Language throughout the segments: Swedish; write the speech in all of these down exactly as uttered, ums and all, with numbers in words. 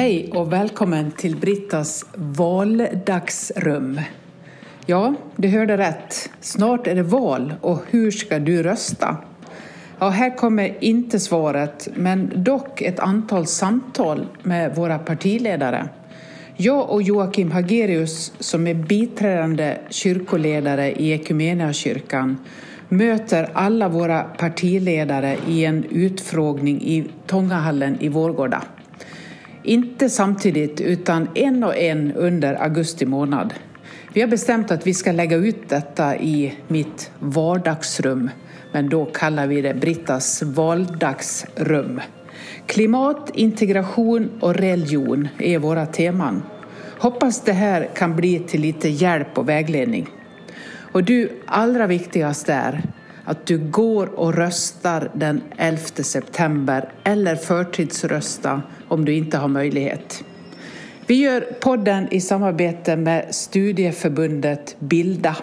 Hej och välkommen till Brittas valdagsrum. Ja, du hörde rätt. Snart är det val och hur ska du rösta? Ja, här kommer inte svaret, men dock ett antal samtal med våra partiledare. Jag och Joakim Hagerius, som är biträdande kyrkoledare i Ekumeniakyrkan, möter alla våra partiledare i en utfrågning i Tångahallen i Vårgårda. Inte samtidigt utan en och en under augusti månad. Vi har bestämt att vi ska lägga ut detta i mitt vardagsrum, men då kallar vi det Brittas valdagsrum. Klimat, integration och religion är våra teman. Hoppas det här kan bli till lite hjälp och vägledning. Och du, allra viktigast är att du går och röstar den elfte september eller förtidsrösta om du inte har möjlighet. Vi gör podden i samarbete med studieförbundet Bilda.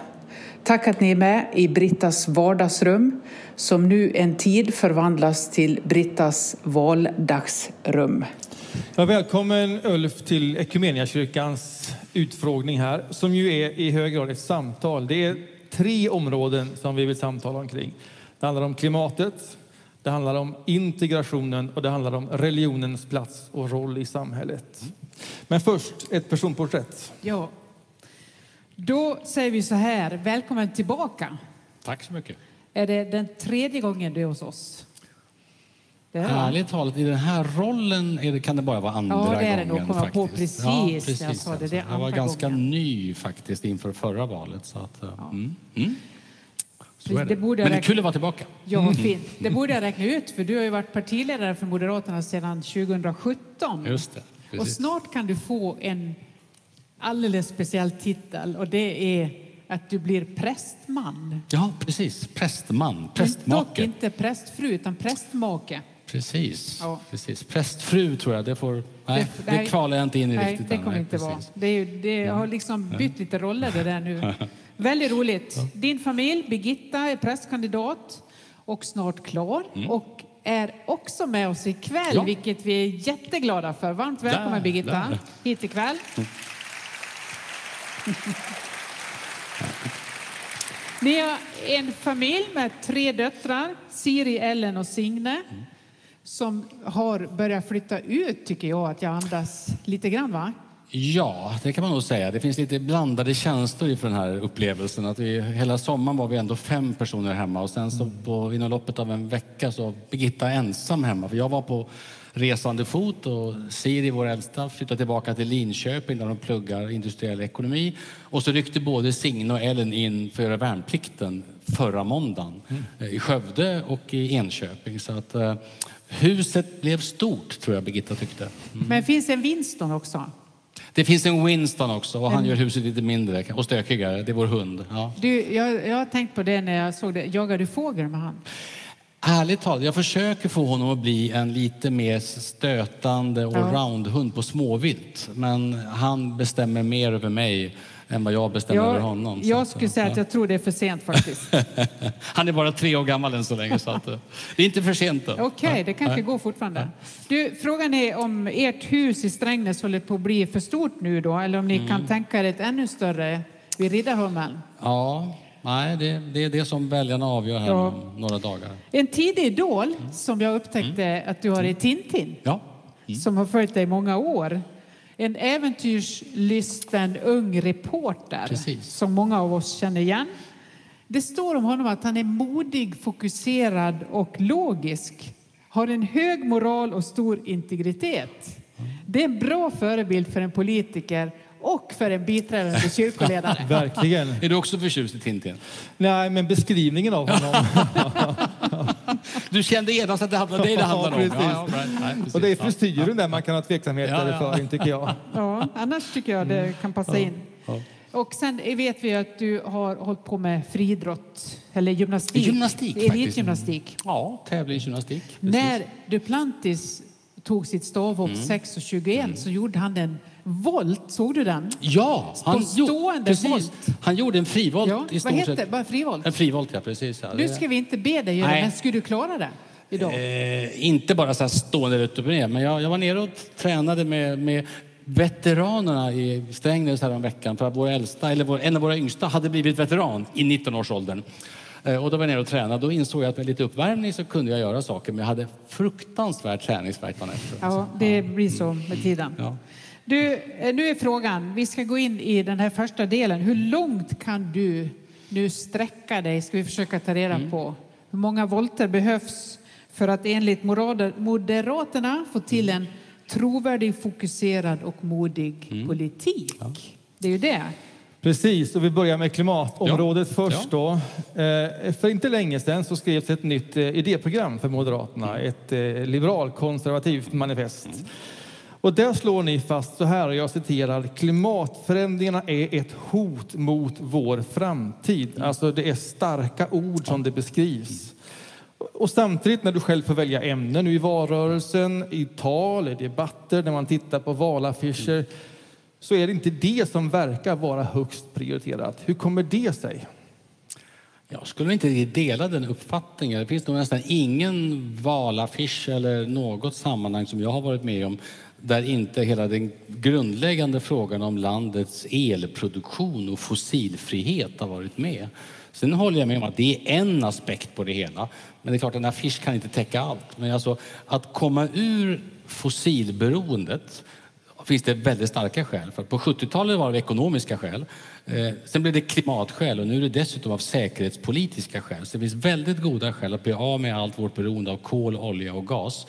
Tack att ni är med i Brittas vardagsrum som nu en tid förvandlas till Brittas valdagsrum. Ja, välkommen Ulf till Ekumeniakyrkans utfrågning här som ju är i hög grad ett samtal. Det är tre områden som vi vill samtala omkring. Det handlar om klimatet, det handlar om integrationen och det handlar om religionens plats och roll i samhället. Men först ett personporträtt. Ja. Då säger vi så här, välkommen tillbaka. Tack så mycket. Är det den tredje gången du är hos oss? Det är ärligt talat, i den här rollen är det, kan det bara vara andra gången. Ja, det är det nog. Komma faktiskt. På precis, ja, precis jag sa det. Alltså. Det jag var ganska gången. ny faktiskt inför förra valet. Så att, ja. mm. Mm. Så det. Det borde Men det är kul att vara tillbaka. Ja, mm. fint. Det borde jag räkna ut, för du har ju varit partiledare för Moderaterna sedan tjugosjutton. Just det. Precis. Och snart kan du få en alldeles speciell titel, och det är att du blir prästman. Ja, precis. Prästman. Prästmake. Dock inte prästfru, utan prästmake. Precis. Ja. Precis. Prästfru tror jag. Det, får, nej, det, det kvalar jag inte in i nej, riktigt. Det kommer nej, inte vara. Det, är, det har liksom bytt lite roller det där nu. Väldigt roligt. Din familj, Birgitta, är prästkandidat och snart klar. Mm. Och är också med oss ikväll, ja. Vilket vi är jätteglada för. Varmt välkommen där, Birgitta där. hit ikväll. Mm. Ni har en familj med tre döttrar, Siri, Ellen och Signe, som har börjat flytta ut, tycker jag att jag andas lite grann, va? Ja, det kan man nog säga. Det finns lite blandade känslor för den här upplevelsen. Att vi, hela sommaren var vi ändå fem personer hemma och sen så på, inom loppet av en vecka så var Birgitta ensam hemma. För jag var på resande fot och Siri, vår äldsta, flyttade tillbaka till Linköping där de pluggar industriell ekonomi. Och så ryckte både Signe och Ellen in för att göra värnplikten förra måndagen mm. i Skövde och i Enköping. Så att eh, huset blev stort, tror jag Birgitta tyckte. Mm. Men finns en Winston också? Det finns en Winston också och han gör huset lite mindre och stökigare. Det är vår hund. Ja. Du, jag, jag har tänkt på det när jag såg det. Jagar du fågel med han? Ärligt talat, jag försöker få honom att bli en lite mer stötande allround-hund på småvilt. Men han bestämmer mer över mig än vad jag bestämmer jag, över honom. Jag så skulle så, säga ja. att jag tror det är för sent faktiskt. Han är bara tre år gammal än så länge. Så att, det är inte för sent då. Okej, okay, det kanske ja. går fortfarande. Ja. Du, frågan är om ert hus i Strängnäs håller på att bli för stort nu då? Eller om ni mm. kan tänka er ett ännu större vid Riddarholmen? Ja. Nej, det, det är det som väljarna avgör här ja. om några dagar. En tidig idol som jag upptäckte mm. att du har i Tintin. Ja. Mm. Som har följt dig i många år. En äventyrslysten ung reporter. Precis. Som många av oss känner igen. Det står om honom att han är modig, fokuserad och logisk. Har en hög moral och stor integritet. Mm. Det är en bra förebild för en politiker och för en biträdande kyrkoledare. Verkligen. Är du också förtjust i Tintin? Nej, men beskrivningen av honom. Du kände genast att det handlade om dig det handlade om. Ja, ja, nej, och det är frisyren där man kan ha tveksamhet ja, ja. för, tycker jag. Ja, annars tycker jag det kan passa in. Och sen vet vi att du har hållit på med friidrott eller gymnastik. Gymnastik Elitgymnastik. Ja, tävlingsgymnastik. När Duplantis tog sitt stavhopp mm. sex och tjugoett mm. så gjorde han en volt, såg du den? Ja, han, jo, precis. han gjorde en frivolt ja, i stort sett. Vad hette det? Bara frivolt? En frivolt, ja precis. Ja, nu ska vi inte be dig göra, nej. men skulle du klara det? idag? Eh, inte bara så här stående ute på det, men jag, jag var nere och tränade med, med veteranerna i Strängnäs här om veckan, för att vår äldsta, eller vår, en av våra yngsta hade blivit veteran i nitton-årsåldern. Och då var jag nere och tränade. Då insåg jag att med lite uppvärmning så kunde jag göra saker. Men jag hade fruktansvärt träningsvärk. Ja, det blir så med tiden. Ja. Du, nu är frågan. Vi ska gå in i den här första delen. Hur långt kan du nu sträcka dig? Ska vi försöka ta reda mm. på. Hur många volter behövs för att enligt Moderaterna få till en trovärdig, fokuserad och modig mm. politik? Ja. Det är ju det. Precis, och vi börjar med klimatområdet ja. först då. Eh, för inte länge sedan så skrevs ett nytt eh, idéprogram för Moderaterna. Mm. Ett eh, liberalkonservativt manifest. Mm. Och där slår ni fast så här, och jag citerar: klimatförändringarna är ett hot mot vår framtid. Mm. Alltså det är starka ord som det beskrivs. Och samtidigt när du själv får välja ämnen nu i valrörelsen, i tal, i debatter, när man tittar på valaffischer, mm. så är det inte det som verkar vara högst prioriterat. Hur kommer det sig? Jag skulle inte dela den uppfattningen. Det finns nog nästan ingen valaffisch eller något sammanhang som jag har varit med om där inte hela den grundläggande frågan om landets elproduktion och fossilfrihet har varit med. Sen håller jag med om att det är en aspekt på det hela. Men det är klart att en affisch kan inte täcka allt. Men alltså, att komma ur fossilberoendet finns det väldigt starka skäl. För på sjuttiotalet var det ekonomiska skäl. Eh, sen blev det klimatskäl och nu är det dessutom av säkerhetspolitiska skäl. Så det finns väldigt goda skäl att bli av med allt vårt beroende av kol, olja och gas.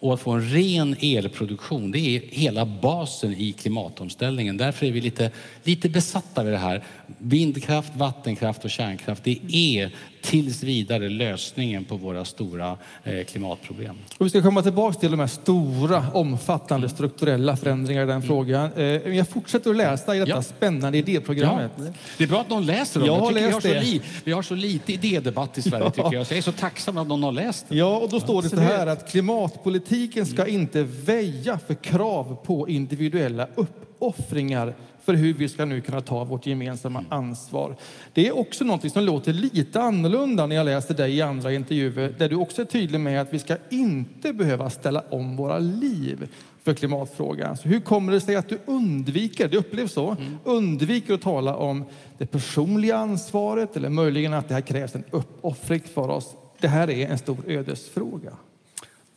Och att få en ren elproduktion, det är hela basen i klimatomställningen. Därför är vi lite, lite besatta vid det här. Vindkraft, vattenkraft och kärnkraft, det är tills vidare lösningen på våra stora eh, klimatproblem. Och vi ska komma tillbaka till de här stora, omfattande, strukturella förändringar i den mm. frågan. Eh, jag fortsätter att läsa i detta ja. spännande idéprogrammet. Ja. Det är bra att någon läser dem. Jag, jag har läst vi, har li- vi har så lite idédebatt i Sverige, ja. tycker jag. Så jag är så tacksam att någon har läst det. Ja, och då står det så här att klimatpolitiken ska inte väja för krav på individuella uppoffringar för hur vi ska nu kunna ta vårt gemensamma ansvar. Det är också något som låter lite annorlunda när jag läste dig i andra intervjuer, där du också är tydlig med att vi ska inte behöva ställa om våra liv för klimatfrågan. Så hur kommer det sig att du undviker, det upplevs så, mm. undviker att tala om det personliga ansvaret eller möjligen att det här krävs en uppoffring för oss? Det här är en stor ödesfråga.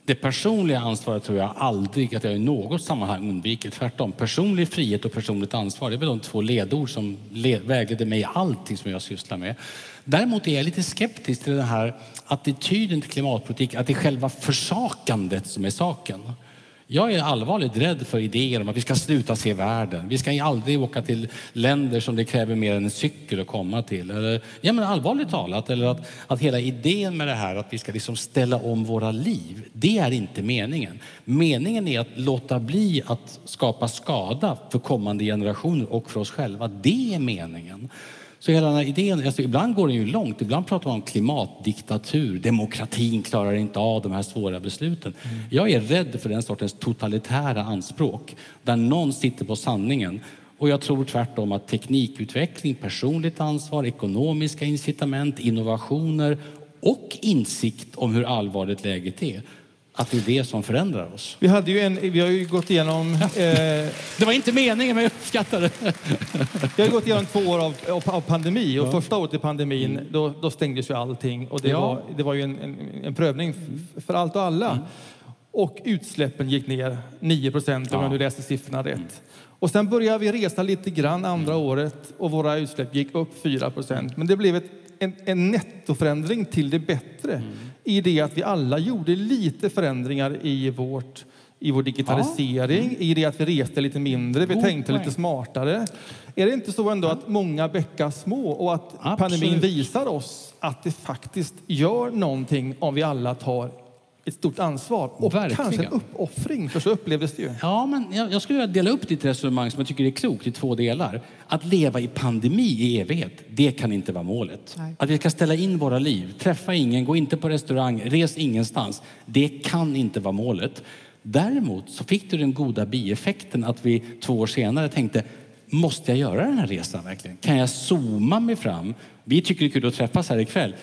Det personliga ansvaret tror jag aldrig att jag i något sammanhang undviker. Tvärtom, personlig frihet och personligt ansvar, det är väl de två ledord som led, vägleder mig i allting som jag sysslar med. Däremot är jag lite skeptisk till den här attityden till klimatpolitik, att det är själva försakandet som är saken. Jag är allvarligt rädd för idéer om att vi ska sluta se världen. Vi ska aldrig åka till länder som det kräver mer än en cykel att komma till. Eller, ja, men allvarligt talat. Eller att, att hela idén med det här, att vi ska liksom ställa om våra liv. Det är inte meningen. Meningen är att låta bli att skapa skada för kommande generationer och för oss själva. Det är meningen. Så hela den här idén, alltså ibland går den ju långt. Ibland pratar man om klimatdiktatur. Demokratin klarar inte av de här svåra besluten. Mm. Jag är rädd för den sortens totalitära anspråk. Där någon sitter på sanningen. Och jag tror tvärtom att teknikutveckling, personligt ansvar, ekonomiska incitament, innovationer och insikt om hur allvarligt läget är. Att det är det som förändrar oss. Vi, hade ju en, vi har ju gått igenom... Eh, det var inte meningen, men jag uppskattar det. Vi har gått igenom två år av, av, av pandemi. Och ja. första året i pandemin, mm. då, då stängdes ju allting. Och det, ja. var, det var ju en, en, en prövning för allt och alla. Mm. Och utsläppen gick ner nio procent, ja. om jag nu läser siffrorna rätt. Mm. Och sen började vi resa lite grann andra mm. året. Och våra utsläpp gick upp fyra procent. Men det blev ett... En, en nettoförändring till det bättre mm. i det att vi alla gjorde lite förändringar i, vårt, i vår digitalisering, ja. i det att vi reste lite mindre, vi oh, tänkte nej. lite smartare. Är det inte så ändå att många bäckar små och att Absolut. pandemin visar oss att det faktiskt gör någonting om vi alla tar ett stort ansvar och Verkligen. kanske en uppoffring, för så upplevdes det ju. Ja, men jag, jag skulle dela upp ditt resonemang som jag tycker är klokt i två delar. Att leva i pandemi i evighet, det kan inte vara målet. Nej. Att vi ska ställa in våra liv, träffa ingen, gå inte på restaurang, res ingenstans, det kan inte vara målet. Däremot så fick du den goda bieffekten att vi två år senare tänkte, måste jag göra den här resan verkligen? Kan jag zooma mig fram? Vi tycker det är kul att träffas här ikväll.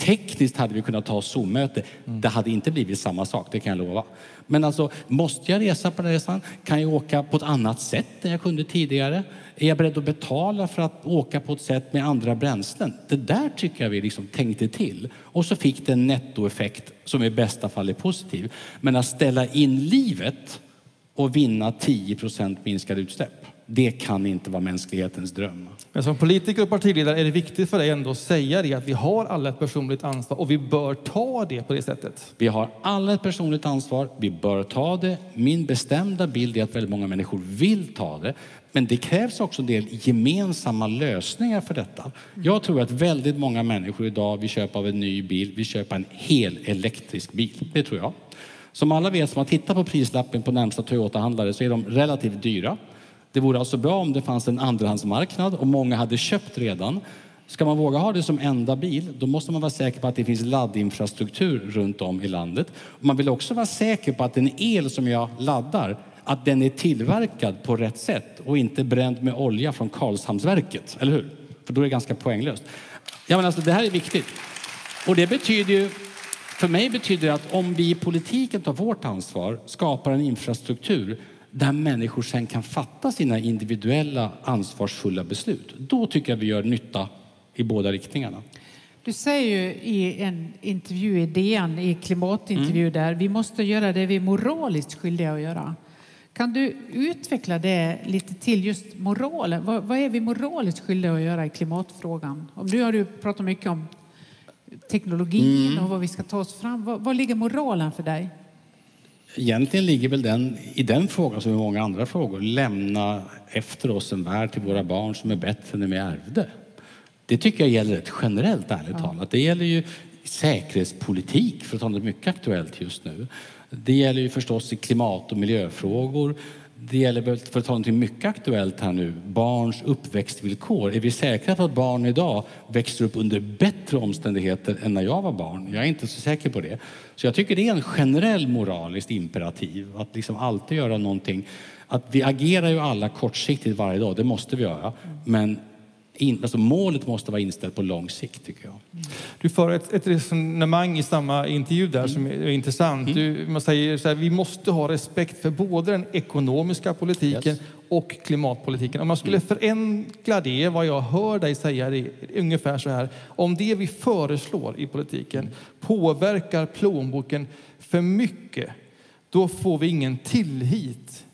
Tekniskt hade vi kunnat ta Zoom-möte. Mm. Det hade inte blivit samma sak, det kan jag lova. Men alltså, måste jag resa på den resan? Kan jag åka på ett annat sätt än jag kunde tidigare? Är jag beredd att betala för att åka på ett sätt med andra bränslen? Det där tycker jag vi liksom tänkte till. Och så fick det en nettoeffekt som i bästa fall är positiv. Men att ställa in livet och vinna tio procent minskade utsläpp, det kan inte vara mänsklighetens dröm. Men som politiker och partiledare är det viktigt för dig ändå att säga det, att vi har alla ett personligt ansvar och vi bör ta det på det sättet. Vi har alla ett personligt ansvar, vi bör ta det. Min bestämda bild är att väldigt många människor vill ta det. Men det krävs också en del gemensamma lösningar för detta. Jag tror att väldigt många människor idag vill köpa av en ny bil, vill köpa en hel elektrisk bil. Det tror jag. Som alla vet som har tittat på prislappen på närmsta Toyota-handlare så är de relativt dyra. Det vore alltså bra om det fanns en andrahandsmarknad och många hade köpt redan. Ska man våga ha det som enda bil, då måste man vara säker på att det finns laddinfrastruktur runt om i landet. Man vill också vara säker på att den el som jag laddar, att den är tillverkad på rätt sätt och inte bränd med olja från Karlshamnsverket, eller hur? För då är det ganska poänglöst. Ja, men alltså, det här är viktigt. Och det betyder ju, för mig betyder det att om vi i politiken tar vårt ansvar, skapar en infrastruktur där människor sen kan fatta sina individuella ansvarsfulla beslut. Då tycker jag vi gör nytta i båda riktningarna. Du säger ju i en intervju i D N, i klimatintervju mm. där, vi måste göra det vi är moraliskt skyldiga att göra. Kan du utveckla det lite till just moralen? Vad, vad är vi moraliskt skyldiga att göra i klimatfrågan? Om du har du pratat mycket om teknologin mm. och vad vi ska ta oss fram. Vad, vad ligger moralen för dig? Egentligen ligger väl den i den frågan som i många andra frågor. Lämna efter oss en värld till våra barn som är bättre än vi ärvde. Det tycker jag gäller ett generellt ärligt ja. talat. Det gäller ju säkerhetspolitik för att ta något mycket aktuellt just nu. Det gäller ju förstås i klimat- och miljöfrågor. Det gäller för att ta något mycket aktuellt här nu. Barns uppväxtvillkor. Är vi säkra på att barn idag växer upp under bättre omständigheter än när jag var barn? Jag är inte så säker på det. Så jag tycker det är en generell moraliskt imperativ. Att liksom alltid göra någonting. Att vi agerar ju alla kortsiktigt varje dag. Det måste vi göra. Men in, alltså målet måste vara inställt på lång sikt, tycker jag. Mm. Du för ett, ett resonemang i samma intervju där mm. som är, är intressant. Mm. Du, man säger så här, vi måste ha respekt för både den ekonomiska politiken yes. och klimatpolitiken. Om man skulle mm. förenkla det, vad jag hör dig säga, det är ungefär så här. Om det vi föreslår i politiken mm. påverkar plånboken för mycket, då får vi ingen tillit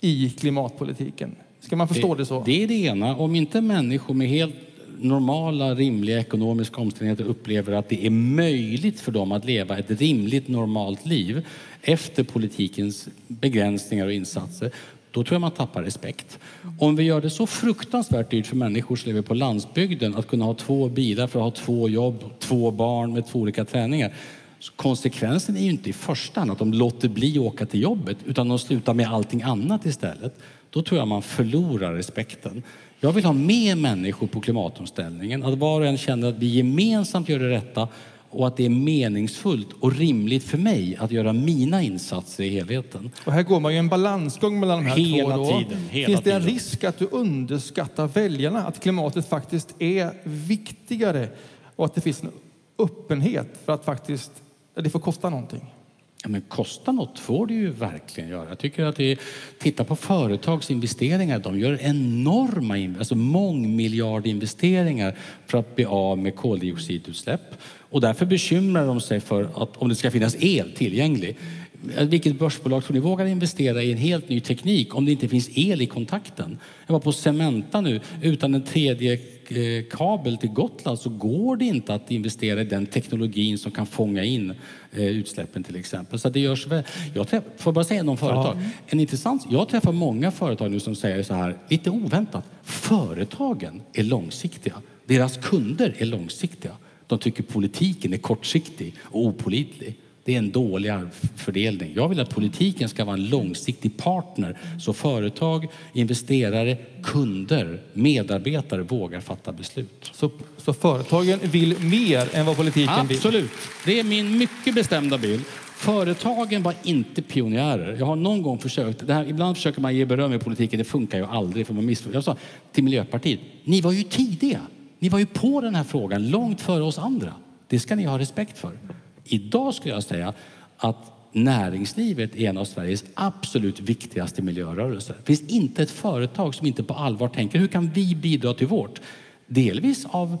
i klimatpolitiken. Ska man förstå det, det så? Det är det ena. Om inte människor med helt normala, rimliga ekonomiska omständigheter upplever att det är möjligt för dem att leva ett rimligt, normalt liv efter politikens begränsningar och insatser, då tror jag man tappar respekt. Om vi gör det så fruktansvärt dyrt för människor som lever på landsbygden att kunna ha två bilar för att ha två jobb, två barn med två olika träningar, så konsekvensen är ju inte i första hand att de låter bli att åka till jobbet, utan de slutar med allting annat istället. Då tror jag man förlorar respekten. Jag vill ha med människor på klimatomställningen. Att var och en känner att vi gemensamt gör det rätta och att det är meningsfullt och rimligt för mig att göra mina insatser i helheten. Och här går man ju en balansgång mellan de här hela två. Tiden, hela Finns det en tiden. risk att du underskattar väljarna? Att klimatet faktiskt är viktigare och att det finns en öppenhet för att faktiskt det får kosta någonting? Men kosta något får det ju verkligen göra. Jag tycker att det, titta på företagsinvesteringar. De gör enorma, alltså mångmiljardinvesteringar för att bli av med koldioxidutsläpp. Och därför bekymrar de sig för att om det ska finnas el tillgänglig. Vilket börsbolag tror ni vågar investera i en helt ny teknik om det inte finns el i kontakten? Jag var på Cementa nu. Utan en tredje kabel till Gotland så går det inte att investera i den teknologin som kan fånga in utsläppen till exempel. Så det görs väl. Jag träffar, får bara säga någon företag. Ja. En intressant, jag träffar många företag nu som säger så här, lite oväntat. Företagen är långsiktiga. Deras kunder är långsiktiga. De tycker politiken är kortsiktig och opolitlig. Det är en dålig fördelning. Jag vill att politiken ska vara en långsiktig partner så företag, investerare, kunder, medarbetare vågar fatta beslut. Så, så företagen vill mer än vad politiken Absolut. vill? Absolut. Det är min mycket bestämda bild. Företagen var inte pionjärer. Jag har någon gång försökt. Det här, ibland försöker man ge beröm i politiken. Det funkar ju aldrig för man missförstår. Jag sa till Miljöpartiet, ni var ju tidiga. Ni var ju på den här frågan långt före oss andra. Det ska ni ha respekt för. Idag skulle jag säga att näringslivet är en av Sveriges absolut viktigaste miljörörelser. Det finns inte ett företag som inte på allvar tänker hur kan vi bidra till vårt? Delvis av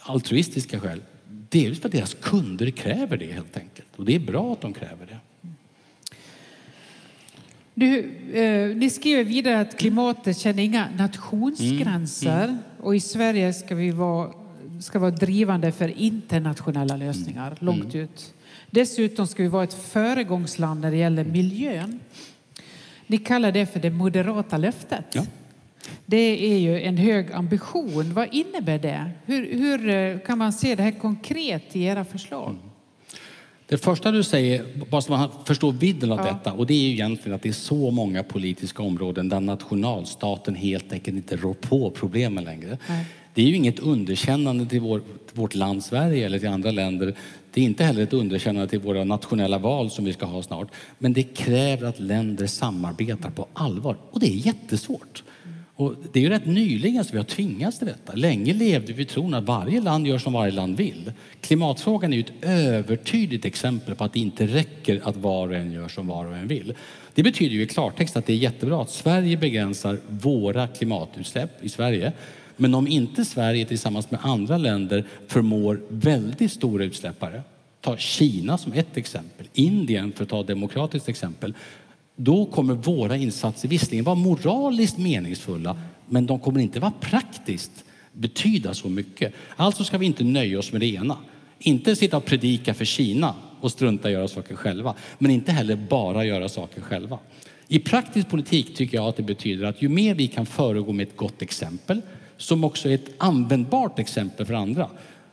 altruistiska skäl. Delvis för att deras kunder kräver det helt enkelt. Och det är bra att de kräver det. Du, eh, ni skriver vidare att klimatet känner inga nationsgränser. Mm, mm. Och i Sverige ska vi vara, ska vara drivande för internationella lösningar. Mm, långt mm. ut. Dessutom ska vi vara ett föregångsland när det gäller miljön. Ni kallar det för det moderata löftet. Ja. Det är ju en hög ambition. Vad innebär det? Hur, hur kan man se det här konkret i era förslag? Mm. Det första du säger, bara så man förstår vidden av ja. detta, och det är ju egentligen att det är så många politiska områden där nationalstaten helt enkelt inte rår på problemen längre. Nej. Det är ju inget underkännande till, vår, till vårt land Sverige eller till andra länder. Det är inte heller ett underkännande till våra nationella val som vi ska ha snart. Men det kräver att länder samarbetar på allvar. Och det är jättesvårt. Och det är ju rätt nyligen som vi har tvingats till detta. Länge levde vi tron att varje land gör som varje land vill. Klimatfrågan är ju ett övertydligt exempel på att det inte räcker att var och en gör som var och en vill. Det betyder ju i klartext att det är jättebra att Sverige begränsar våra klimatutsläpp i Sverige. Men om inte Sverige tillsammans med andra länder förmår väldigt stora utsläppare, ta Kina som ett exempel, Indien för att ta demokratiskt exempel, då kommer våra insatser visserligen vara moraliskt meningsfulla, men de kommer inte vara praktiskt betyda så mycket. Alltså ska vi inte nöja oss med det ena. Inte sitta och predika för Kina och strunta i att göra saker själva, men inte heller bara göra saker själva. I praktisk politik tycker jag att det betyder att ju mer vi kan föregå med ett gott exempel, som också är ett användbart exempel för andra.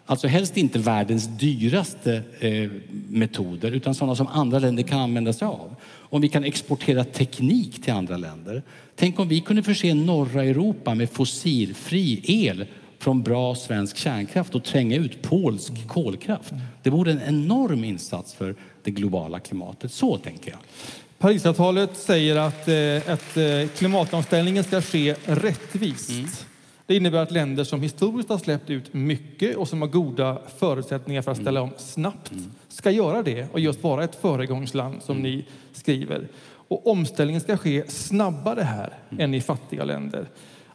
Alltså helst inte världens dyraste eh, metoder, utan sådana som andra länder kan använda sig av. Om vi kan exportera teknik till andra länder. Tänk om vi kunde förse norra Europa med fossilfri el från bra svensk kärnkraft och tränga ut polsk kolkraft. Det vore en enorm insats för det globala klimatet. Så tänker jag. Parisavtalet säger att, eh, att eh, klimatomställningen ska ske rättvist. Mm. Det innebär att länder som historiskt har släppt ut mycket och som har goda förutsättningar för att ställa om snabbt ska göra det och just vara ett föregångsland som mm. ni skriver. Och omställningen ska ske snabbare här mm. än i fattiga länder.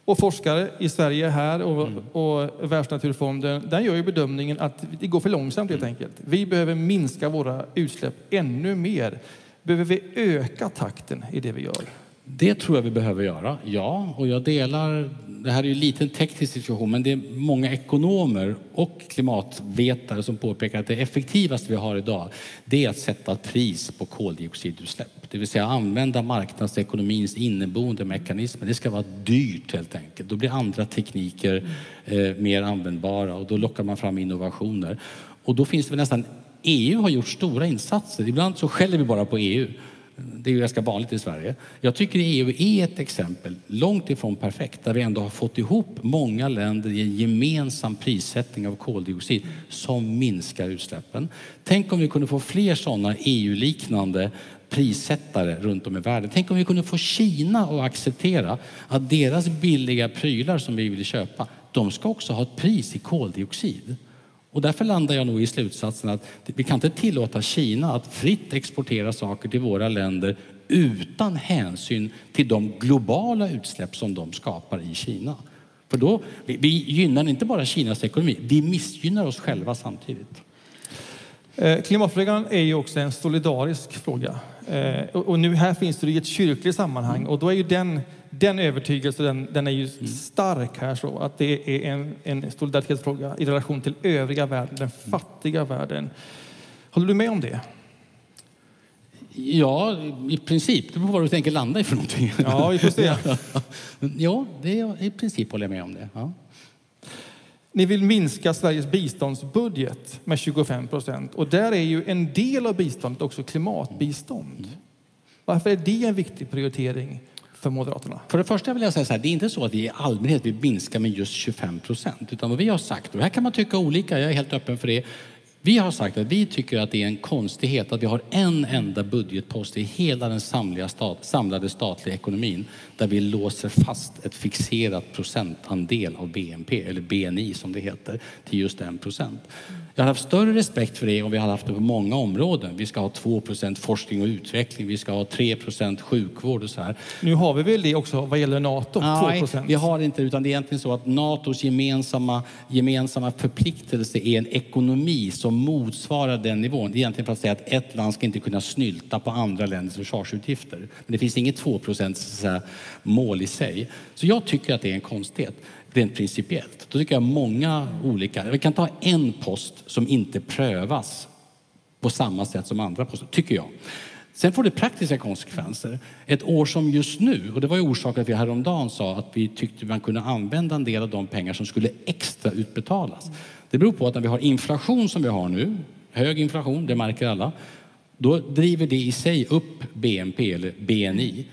Och forskare i Sverige här och, mm. och Världsnaturfonden, där gör ju bedömningen att det går för långsamt helt enkelt. Vi behöver minska våra utsläpp ännu mer. Behöver vi öka takten i det vi gör? Det tror jag vi behöver göra, ja. Och jag delar, det här är ju en liten teknisk situation, men det är många ekonomer och klimatvetare som påpekar att det effektivaste vi har idag, det är att sätta pris på koldioxidutsläpp. Det vill säga använda marknadsekonomins inneboende mekanismer. Det ska vara dyrt helt enkelt. Då blir andra tekniker eh, mer användbara och då lockar man fram innovationer. Och då finns det väl nästan, E U har gjort stora insatser. Ibland så skäller vi bara på E U. Det är ju ganska vanligt i Sverige. Jag tycker E U är ett exempel, långt ifrån perfekt, där vi ändå har fått ihop många länder i en gemensam prissättning av koldioxid som minskar utsläppen. Tänk om vi kunde få fler sådana E U-liknande prissättare runt om i världen. Tänk om vi kunde få Kina att acceptera att deras billiga prylar som vi vill köpa, de ska också ha ett pris i koldioxid. Och därför landar jag nog i slutsatsen att vi kan inte tillåta Kina att fritt exportera saker till våra länder utan hänsyn till de globala utsläpp som de skapar i Kina. För då, vi, vi gynnar inte bara Kinas ekonomi, vi missgynnar oss själva samtidigt. Klimatfrågan är ju också en solidarisk fråga. Och nu här finns det i ett kyrkligt sammanhang och då är ju den, den övertygelsen, den, den är ju stark här så. Att det är en, en solidaritetsfråga i relation till övriga världen, den fattiga världen. Håller du med om det? Ja, i princip. Det beror på vad du tänker landa i för någonting. Ja, vi får se. Ja, det är, i princip håller jag med om det, ja. Ni vill minska Sveriges biståndsbudget med tjugofem procent. Och där är ju en del av biståndet också klimatbistånd. Varför är det en viktig prioritering för Moderaterna? För det första vill jag säga så här, det är inte så att vi i allmänhet vill minska med just tjugofem procent. Utan vad vi har sagt, och här kan man tycka olika, jag är helt öppen för det. Vi har sagt att vi tycker att det är en konstighet att vi har en enda budgetpost i hela den samlade statliga ekonomin där vi låser fast ett fixerat procentandel av B N P, eller B N I som det heter, till just en procent. Jag har haft större respekt för det om vi hade haft det på många områden. Vi ska ha två procent forskning och utveckling, vi ska ha tre procent sjukvård och så här. Nu har vi väl det också vad gäller Nato, nej, två procent? Nej, vi har inte, utan det är egentligen så att Natos gemensamma, gemensamma förpliktelse är en ekonomi som motsvarar den nivån. Det är egentligen för att säga att ett land ska inte kunna snylta på andra länders försvarsutgifter. Men det finns inget två procent mål i sig. Så jag tycker att det är en konstighet. Rent principiellt. Då tycker jag många olika... Vi kan ta en post som inte prövas på samma sätt som andra poster, tycker jag. Sen får det praktiska konsekvenser. Ett år som just nu, och det var ju orsaken att vi häromdagen sa att vi tyckte man kunde använda en del av de pengar som skulle extra utbetalas. Det beror på att när vi har inflation som vi har nu, hög inflation, det märker alla, då driver det i sig upp B N P eller B N I.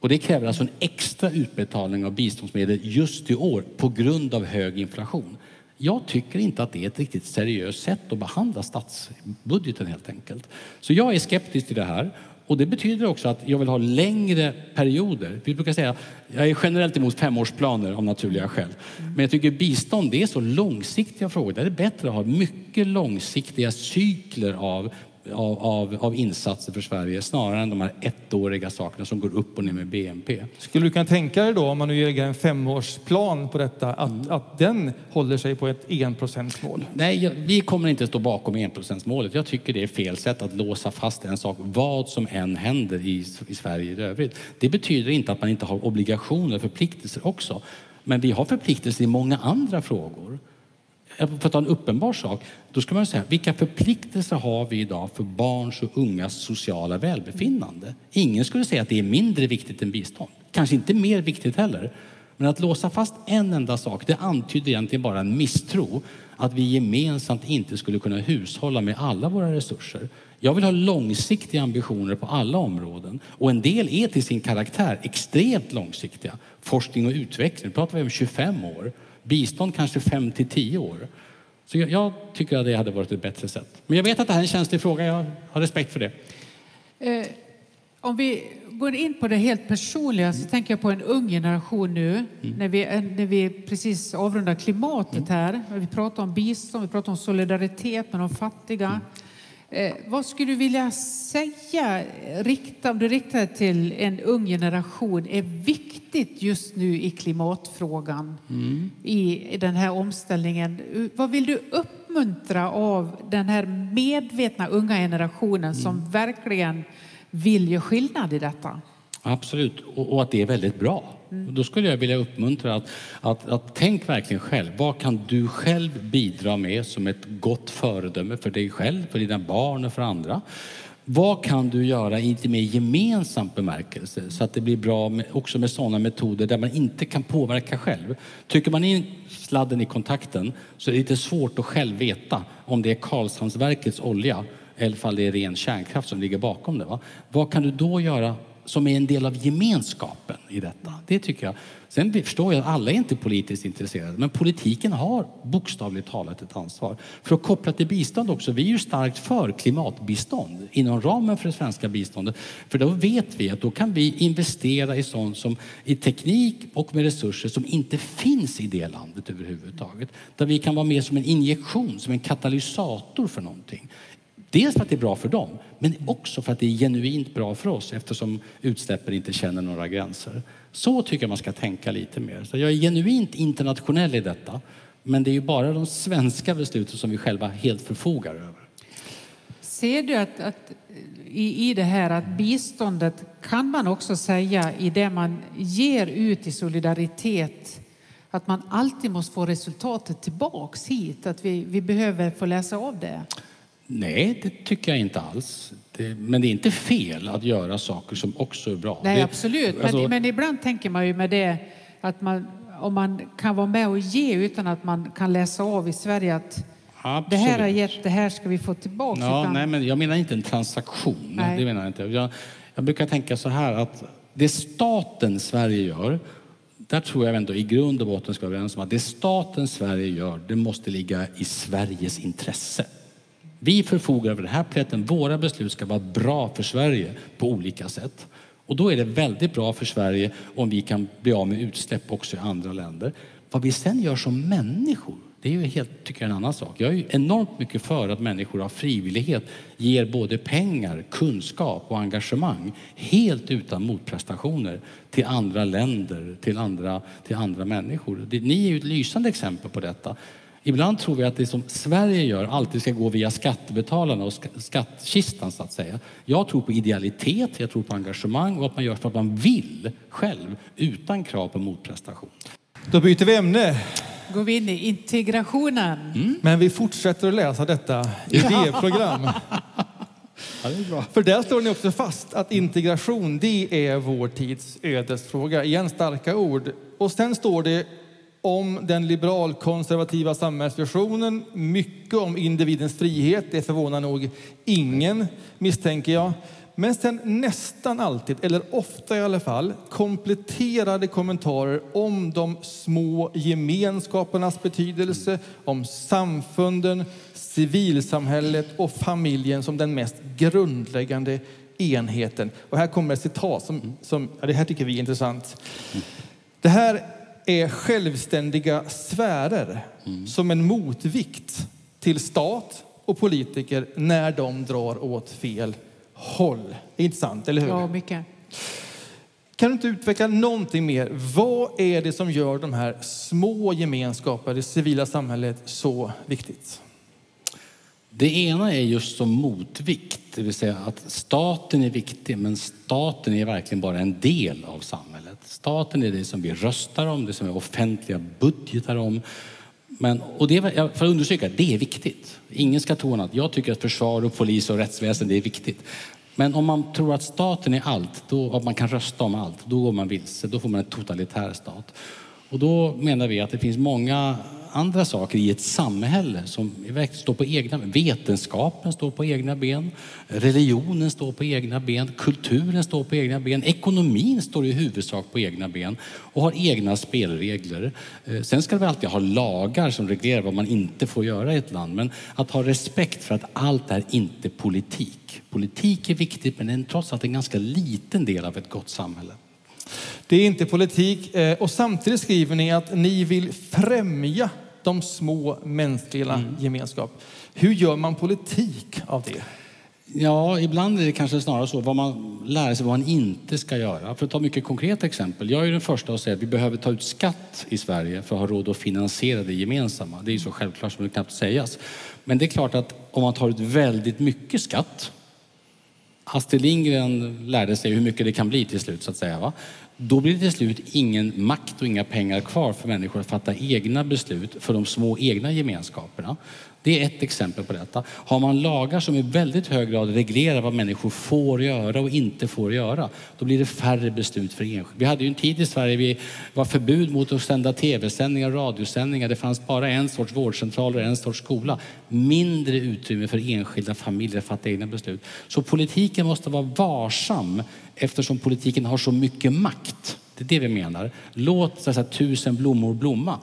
Och det kräver alltså en extra utbetalning av biståndsmedel just i år på grund av hög inflation. Jag tycker inte att det är ett riktigt seriöst sätt att behandla statsbudgeten helt enkelt. Så jag är skeptisk till det här. Och det betyder också att jag vill ha längre perioder. Vi brukar säga, jag är generellt emot femårsplaner av naturliga skäl. Men jag tycker bistånd, det är så långsiktiga frågor. Det är bättre att ha mycket långsiktiga cykler av Av, av, av insatser för Sverige snarare än de här ettåriga sakerna som går upp och ner med B N P. Skulle du kunna tänka dig då, om man nu ger en femårsplan på detta, att, mm. att den håller sig på ett enprocentsmål? Nej, jag, vi kommer inte stå bakom enprocentsmålet. Jag tycker det är fel sätt att låsa fast en sak, vad som än händer i, i Sverige i övrigt. Det betyder inte att man inte har obligationer och förpliktelser också. Men vi har förpliktelser i många andra frågor. För att ta en uppenbar sak, då ska man säga, vilka förpliktelser har vi idag för barns och ungas sociala välbefinnande? Ingen skulle säga att det är mindre viktigt än bistånd. Kanske inte mer viktigt heller. Men att låsa fast en enda sak, det antyder egentligen bara en misstro. Att vi gemensamt inte skulle kunna hushålla med alla våra resurser. Jag vill ha långsiktiga ambitioner på alla områden. Och en del är till sin karaktär extremt långsiktiga. Forskning och utveckling, pratar vi om tjugofem år. Bistånd kanske fem till tio år. Så jag, jag tycker att det hade varit ett bättre sätt. Men jag vet att det här är en känslig fråga. Jag har respekt för det. Eh, om vi går in på det helt personliga mm. så tänker jag på en ung generation nu. Mm. När, vi, när vi precis avrundar klimatet mm. här. Vi pratar om bistånd, vi pratar om solidaritet med de fattiga. Mm. Eh, vad skulle du vilja säga, rikta, om du riktar till en ung generation, är viktigt just nu i klimatfrågan mm. i den här omställningen? Vad vill du uppmuntra av den här medvetna unga generationen mm. som verkligen vill göra skillnad i detta? Absolut, och, och att det är väldigt bra. Mm. Då skulle jag vilja uppmuntra att, att, att tänk verkligen själv. Vad kan du själv bidra med som ett gott föredöme för dig själv, för dina barn och för andra? Vad kan du göra i mer gemensam bemärkelse så att det blir bra med, också med sådana metoder där man inte kan påverka själv? Tycker man in sladden i kontakten så är det lite svårt att själv veta om det är Karlshamnsverkets olja eller ifall det är ren kärnkraft som ligger bakom det. Va? Vad kan du då göra som är en del av gemenskapen i detta? Det tycker jag. Sen förstår jag att alla är inte politiskt intresserade, men politiken har bokstavligt talat ett ansvar. För att koppla till bistånd också, vi är ju starkt för klimatbistånd inom ramen för det svenska biståndet. För då vet vi att då kan vi investera i sånt som i teknik och med resurser som inte finns i det landet överhuvudtaget. Där vi kan vara med som en injektion, som en katalysator för någonting. Dels för att det är bra för dem, men också för att det är genuint bra för oss eftersom utsläppen inte känner några gränser. Så tycker jag man ska tänka lite mer. Så jag är genuint internationell i detta, men det är ju bara de svenska besluten som vi själva helt förfogar över. Ser du att, att i, i det här att biståndet kan man också säga i det man ger ut i solidaritet att man alltid måste få resultatet tillbaks hit, att vi, vi behöver få läsa av det? Nej, det tycker jag inte alls. Det, men det är inte fel att göra saker som också är bra. Nej, det, absolut. Alltså... Men, men ibland tänker man ju med det att man, om man kan vara med och ge utan att man kan läsa av i Sverige att absolut. Det här har gett, det här ska vi få tillbaka. Ja, utan... Nej, men jag menar inte en transaktion. Nej. Det menar jag inte. Jag, jag brukar tänka så här att det staten Sverige gör, där tror jag ändå i grund och botten ska vi vara överens om att det staten Sverige gör, det måste ligga i Sveriges intresse. Vi förfogar över den här plätten. Våra beslut ska vara bra för Sverige på olika sätt. Och då är det väldigt bra för Sverige om vi kan bli av med utsläpp också i andra länder. Vad vi sen gör som människor, det är ju helt, tycker jag, en annan sak. Jag är ju enormt mycket för att människor av frivillighet ger både pengar, kunskap och engagemang helt utan motprestationer till andra länder, till andra, till andra människor. Det, ni är ju ett lysande exempel på detta. Ibland tror vi att det som Sverige gör alltid ska gå via skattebetalarna och skattkistan, så att säga. Jag tror på idealitet, jag tror på engagemang och att man gör för att man vill själv utan krav på motprestation. Då byter vi ämne. Går vi in i integrationen. Mm. Men vi fortsätter att läsa detta idéprogram. Ja, det är bra. För där står ni också fast att integration, det är vår tids ödesfråga. Igen starka ord. Och sen står det om den liberalkonservativa samhällsvisionen, mycket om individens frihet. Det förvånar nog ingen, misstänker jag. Men sen nästan alltid, eller ofta i alla fall, kompletterade kommentarer om de små gemenskapernas betydelse, om samfunden, civilsamhället och familjen som den mest grundläggande enheten. Och här kommer ett citat som, som ja, det här tycker vi är intressant. Det här är självständiga sfärer mm. som en motvikt till stat och politiker när de drar åt fel håll. Intressant, eller hur? Ja, mycket. Kan du inte utveckla någonting mer? Vad är det som gör de här små gemenskaperna, det civila samhället, så viktigt? Det ena är just som motvikt, det vill säga att staten är viktig, men staten är verkligen bara en del av samhället. Staten är det som vi röstar om, det som är offentliga budgetar om. Men, och det, för att undersöka, det är viktigt. Ingen ska tro att jag tycker att försvar och polis och rättsväsen, det är viktigt. Men om man tror att staten är allt, då, att man kan rösta om allt, då går man vilse, då får man en totalitär stat. Och då menar vi att det finns många andra saker i ett samhälle som står på egna ben. Vetenskapen står på egna ben. Religionen står på egna ben. Kulturen står på egna ben. Ekonomin står i huvudsak på egna ben och har egna spelregler. Sen ska vi alltid ha lagar som reglerar vad man inte får göra i ett land. Men att ha respekt för att allt är inte politik. Politik är viktigt, men det är trots allt en ganska liten del av ett gott samhälle. Det är inte politik, och samtidigt skriver ni att ni vill främja de små mänskliga mm. gemenskap. Hur gör man politik av det? Ja, ibland är det kanske snarare så vad man lär sig vad man inte ska göra. För att ta mycket konkreta exempel. Jag är den första att säga att vi behöver ta ut skatt i Sverige för att ha råd att finansiera det gemensamma. Det är ju så självklart som det knappt sägas. Men det är klart att om man tar ut väldigt mycket skatt, Astrid Lindgren lärde sig hur mycket det kan bli till slut, så att säga, va? Då blir det till slut ingen makt och inga pengar kvar för människor att fatta egna beslut för de små egna gemenskaperna. Det är ett exempel på detta. Har man lagar som i väldigt hög grad reglerar vad människor får göra och inte får göra, då blir det färre beslut för enskilda. Vi hade ju en tid i Sverige vi var förbud mot att sända tv-sändningar, radiosändningar. Det fanns bara en sorts vårdcentral och en sorts skola. Mindre utrymme för enskilda familjer att fatta egna beslut. Så politiken måste vara varsam eftersom politiken har så mycket makt. Det är det vi menar. Låt så här, tusen blommor blomma.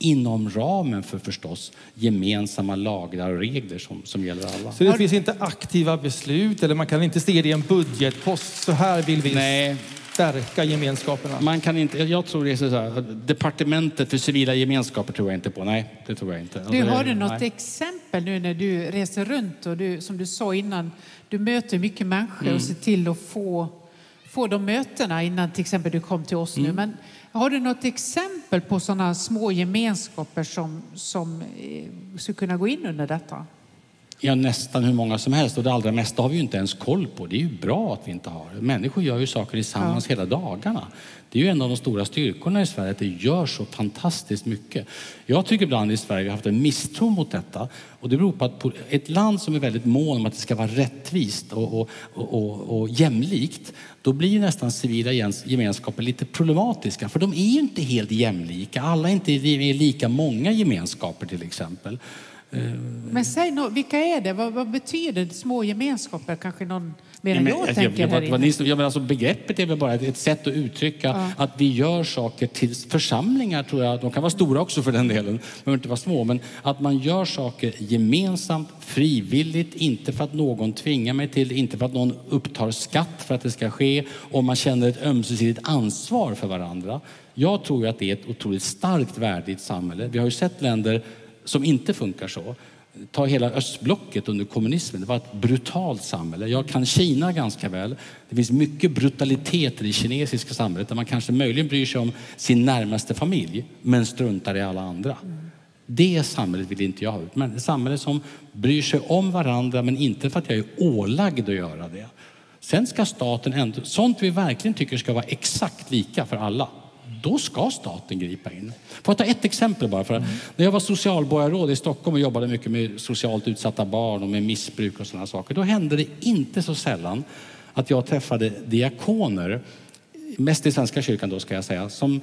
Inom ramen för förstås gemensamma lagar och regler som, som gäller alla. Så det finns inte aktiva beslut, eller man kan inte se det i en budgetpost. Så här vill vi Nej. stärka gemenskaperna. Man kan inte, jag tror det är så här, departementet för civila gemenskaper tror jag inte på. Nej, det tror jag inte. Du, har du något Nej. exempel nu när du reser runt och du, som du sa innan, du möter mycket människor mm. och ser till att få, få de mötena innan till exempel du kom till oss mm. nu. Men har du något exempel på sådana små gemenskaper som, som skulle kunna gå in under detta? Ja, nästan hur många som helst. Och det allra mesta har vi ju inte ens koll på. Det är ju bra att vi inte har. Människor gör ju saker tillsammans ja. hela dagarna. Det är ju en av de stora styrkorna i Sverige att det gör så fantastiskt mycket. Jag tycker ibland i Sverige vi har haft en misstro mot detta. Och det beror på att ett land som är väldigt mån om att det ska vara rättvist och, och, och, och jämlikt, då blir ju nästan civila gemenskaper lite problematiska. För de är ju inte helt jämlika. Alla är inte lika många gemenskaper till exempel. Men säg, vilka är det? Vad, vad betyder små gemenskaper? Kanske någon mer än jag, jag tänker jag, jag, där inne. Alltså, begreppet är väl bara ett sätt att uttrycka ja. att vi gör saker till församlingar, tror jag. De kan vara stora också för den delen, men inte vara små. Men att man gör saker gemensamt, frivilligt, inte för att någon tvingar mig till, inte för att någon upptar skatt för att det ska ske, och man känner ett ömsesidigt ansvar för varandra. Jag tror att det är ett otroligt starkt värde i ett samhälle. Vi har ju sett länder som inte funkar så. Ta hela östblocket under kommunismen. Det var ett brutalt samhälle. Jag kan Kina ganska väl. Det finns mycket brutaliteter i kinesiska samhället där man kanske möjligen bryr sig om sin närmaste familj men struntar i alla andra. Det samhället vill inte jag ha ut. Men ett samhälle som bryr sig om varandra, men inte för att jag är ålagd att göra det. Sen ska staten ändå... Sånt vi verkligen tycker ska vara exakt lika för alla. Då ska staten gripa in. Får jag ta ett exempel bara? För mm. När jag var socialborgarråd i Stockholm och jobbade mycket med socialt utsatta barn och med missbruk och sådana saker, då hände det inte så sällan att jag träffade diakoner, mest i Svenska kyrkan då ska jag säga, som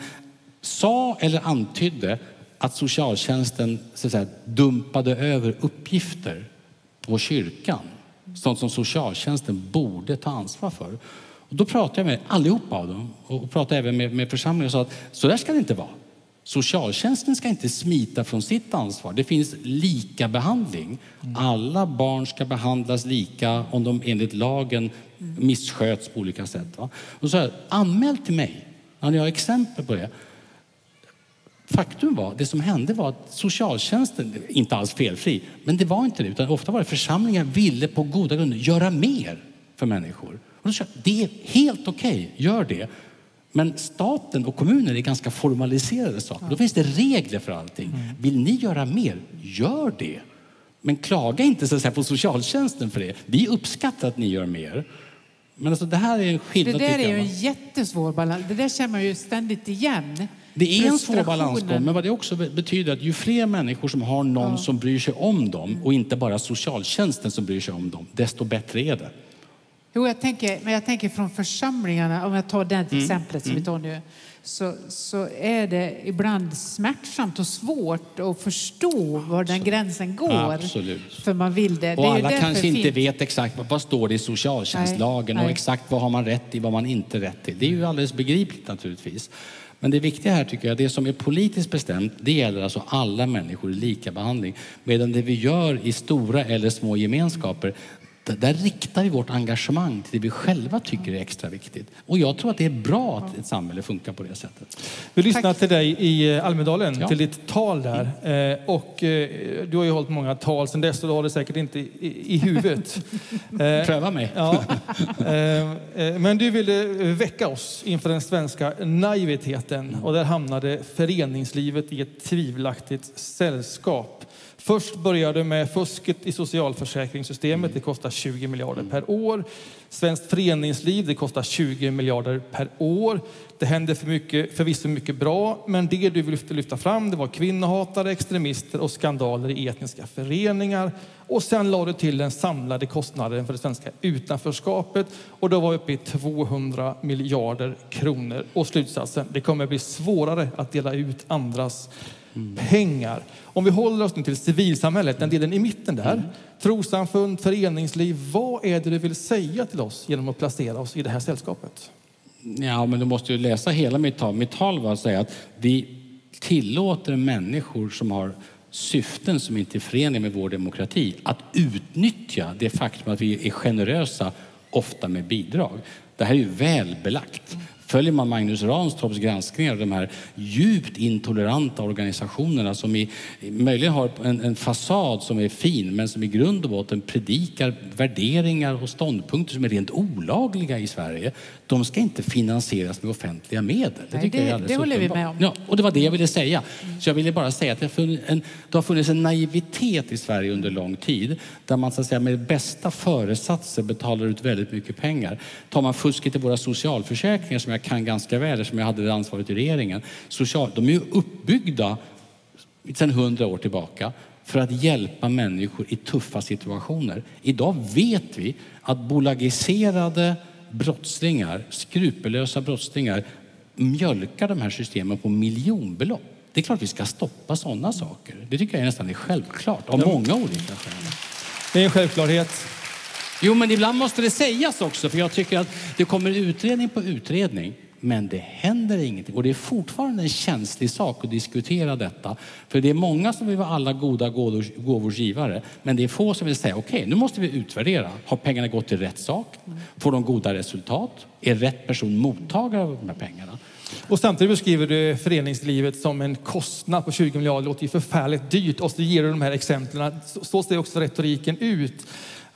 sa eller antydde att socialtjänsten så att säga dumpade över uppgifter på kyrkan. Sånt som socialtjänsten borde ta ansvar för. Och då pratade jag med allihopa av dem och pratade även med, med församlingen och sa att så där ska det inte vara. Socialtjänsten ska inte smita från sitt ansvar. Det finns lika behandling. Alla barn ska behandlas lika om de enligt lagen missköts på olika sätt. Va? Och så här, anmäl till mig när ni har exempel på det. Faktum var, det som hände var att socialtjänsten, inte alls felfri, men det var inte det, utan ofta var det församlingar ville på goda grunder göra mer för människor. Och då sa jag, det är helt okej, gör det. Men staten och kommuner är ganska formaliserade saker. Då finns det regler för allting. Vill ni göra mer, gör det. Men klaga inte så att säga på socialtjänsten för det. Vi uppskattar att ni gör mer. Men alltså det här är en skillnad. Det där är ju en jättesvår balans. Det där känner man ju ständigt igen. Det är en svår balansgång, men vad det också betyder att ju fler människor som har någon ja. som bryr sig om dem och inte bara socialtjänsten som bryr sig om dem, desto bättre är det. Jo, jag tänker, men jag tänker från församlingarna, om jag tar det mm. exemplet som mm. vi tar nu, så, så är det ibland smärtsamt och svårt att förstå var den absolut. gränsen går. Absolut. För man vill det. Och det är alla kanske fint. inte vet exakt vad står det i socialtjänstlagen. Nej. Och exakt vad har man rätt i, vad man inte rätt till. Det är ju alldeles begripligt naturligtvis. Men det viktiga här tycker jag, det som är politiskt bestämt, det gäller alltså alla människor i lika behandling. Medan det vi gör i stora eller små gemenskaper, där riktar vi vårt engagemang till det vi själva tycker är extra viktigt. Och jag tror att det är bra att ett samhälle funkar på det sättet. Vi lyssnade till dig i Almedalen, ja. till ditt tal där. Mm. Och du har ju hållit många tal sedan dess, och du har det säkert inte i, i huvudet. Pröva mig. Ja. Men du ville väcka oss inför den svenska naiviteten. Och där hamnade föreningslivet i ett tvivelaktigt sällskap. Först började med fusket i socialförsäkringssystemet. Det kostar tjugo miljarder per år. Svenskt föreningsliv, det kostar tjugo miljarder per år. Det hände för mycket, förvisso mycket bra. Men det du ville lyfta fram, det var kvinnohatare, extremister och skandaler i etniska föreningar. Och sen lade du till den samlade kostnaden för det svenska utanförskapet. Och då var vi uppe i tvåhundra miljarder kronor. Och slutsatsen, det kommer bli svårare att dela ut andras Mm. pengar. Om vi håller oss nu till civilsamhället, den delen i mitten där, mm. trossamfund, föreningsliv, vad är det du vill säga till oss genom att placera oss i det här sällskapet? Ja, men du måste ju läsa hela mitt tal. Mitt tal var att säga att vi tillåter människor som har syften som inte är förening med vår demokrati att utnyttja det faktum att vi är generösa, ofta med bidrag. Det här är ju väl belagt. Mm. Följer man Magnus Ranstorps granskningar av de här djupt intoleranta organisationerna som i, möjligen har en, en fasad som är fin, men som i grund och botten predikar värderingar och ståndpunkter som är rent olagliga i Sverige. De ska inte finansieras med offentliga medel. Det, Nej, det, jag det håller vi med om. Ja, och det var det jag ville säga. Så jag ville bara säga att det har funnits en, det har funnits en naivitet i Sverige under lång tid där man så att säga, med bästa föresatser betalar ut väldigt mycket pengar. Tar man fusket i våra socialförsäkringar som jag kan ganska väl, som jag hade ansvaret i regeringen. Social, de är ju uppbyggda sedan hundra år tillbaka för att hjälpa människor i tuffa situationer. Idag vet vi att bolagiserade brottslingar, skrupelösa brottslingar, mjölkar de här systemen på miljonbelopp. Det är klart vi ska stoppa sådana saker. Det tycker jag nästan är självklart, av många olika skäl. Det är en självklarhet. Jo, men ibland måste det sägas också, för jag tycker att det kommer utredning på utredning, men det händer ingenting. Och det är fortfarande en känslig sak att diskutera detta. För det är många som vill vara alla goda gåvors givare, men det är få som vill säga, okej, okay, nu måste vi utvärdera. Har pengarna gått till rätt sak? Får de goda resultat? Är rätt person mottagare av de här pengarna? Och samtidigt beskriver du föreningslivet som en kostnad på tjugo miljarder. Det låter ju förfärligt dyrt. Och så ger du de här exemplen. Så ser också retoriken ut.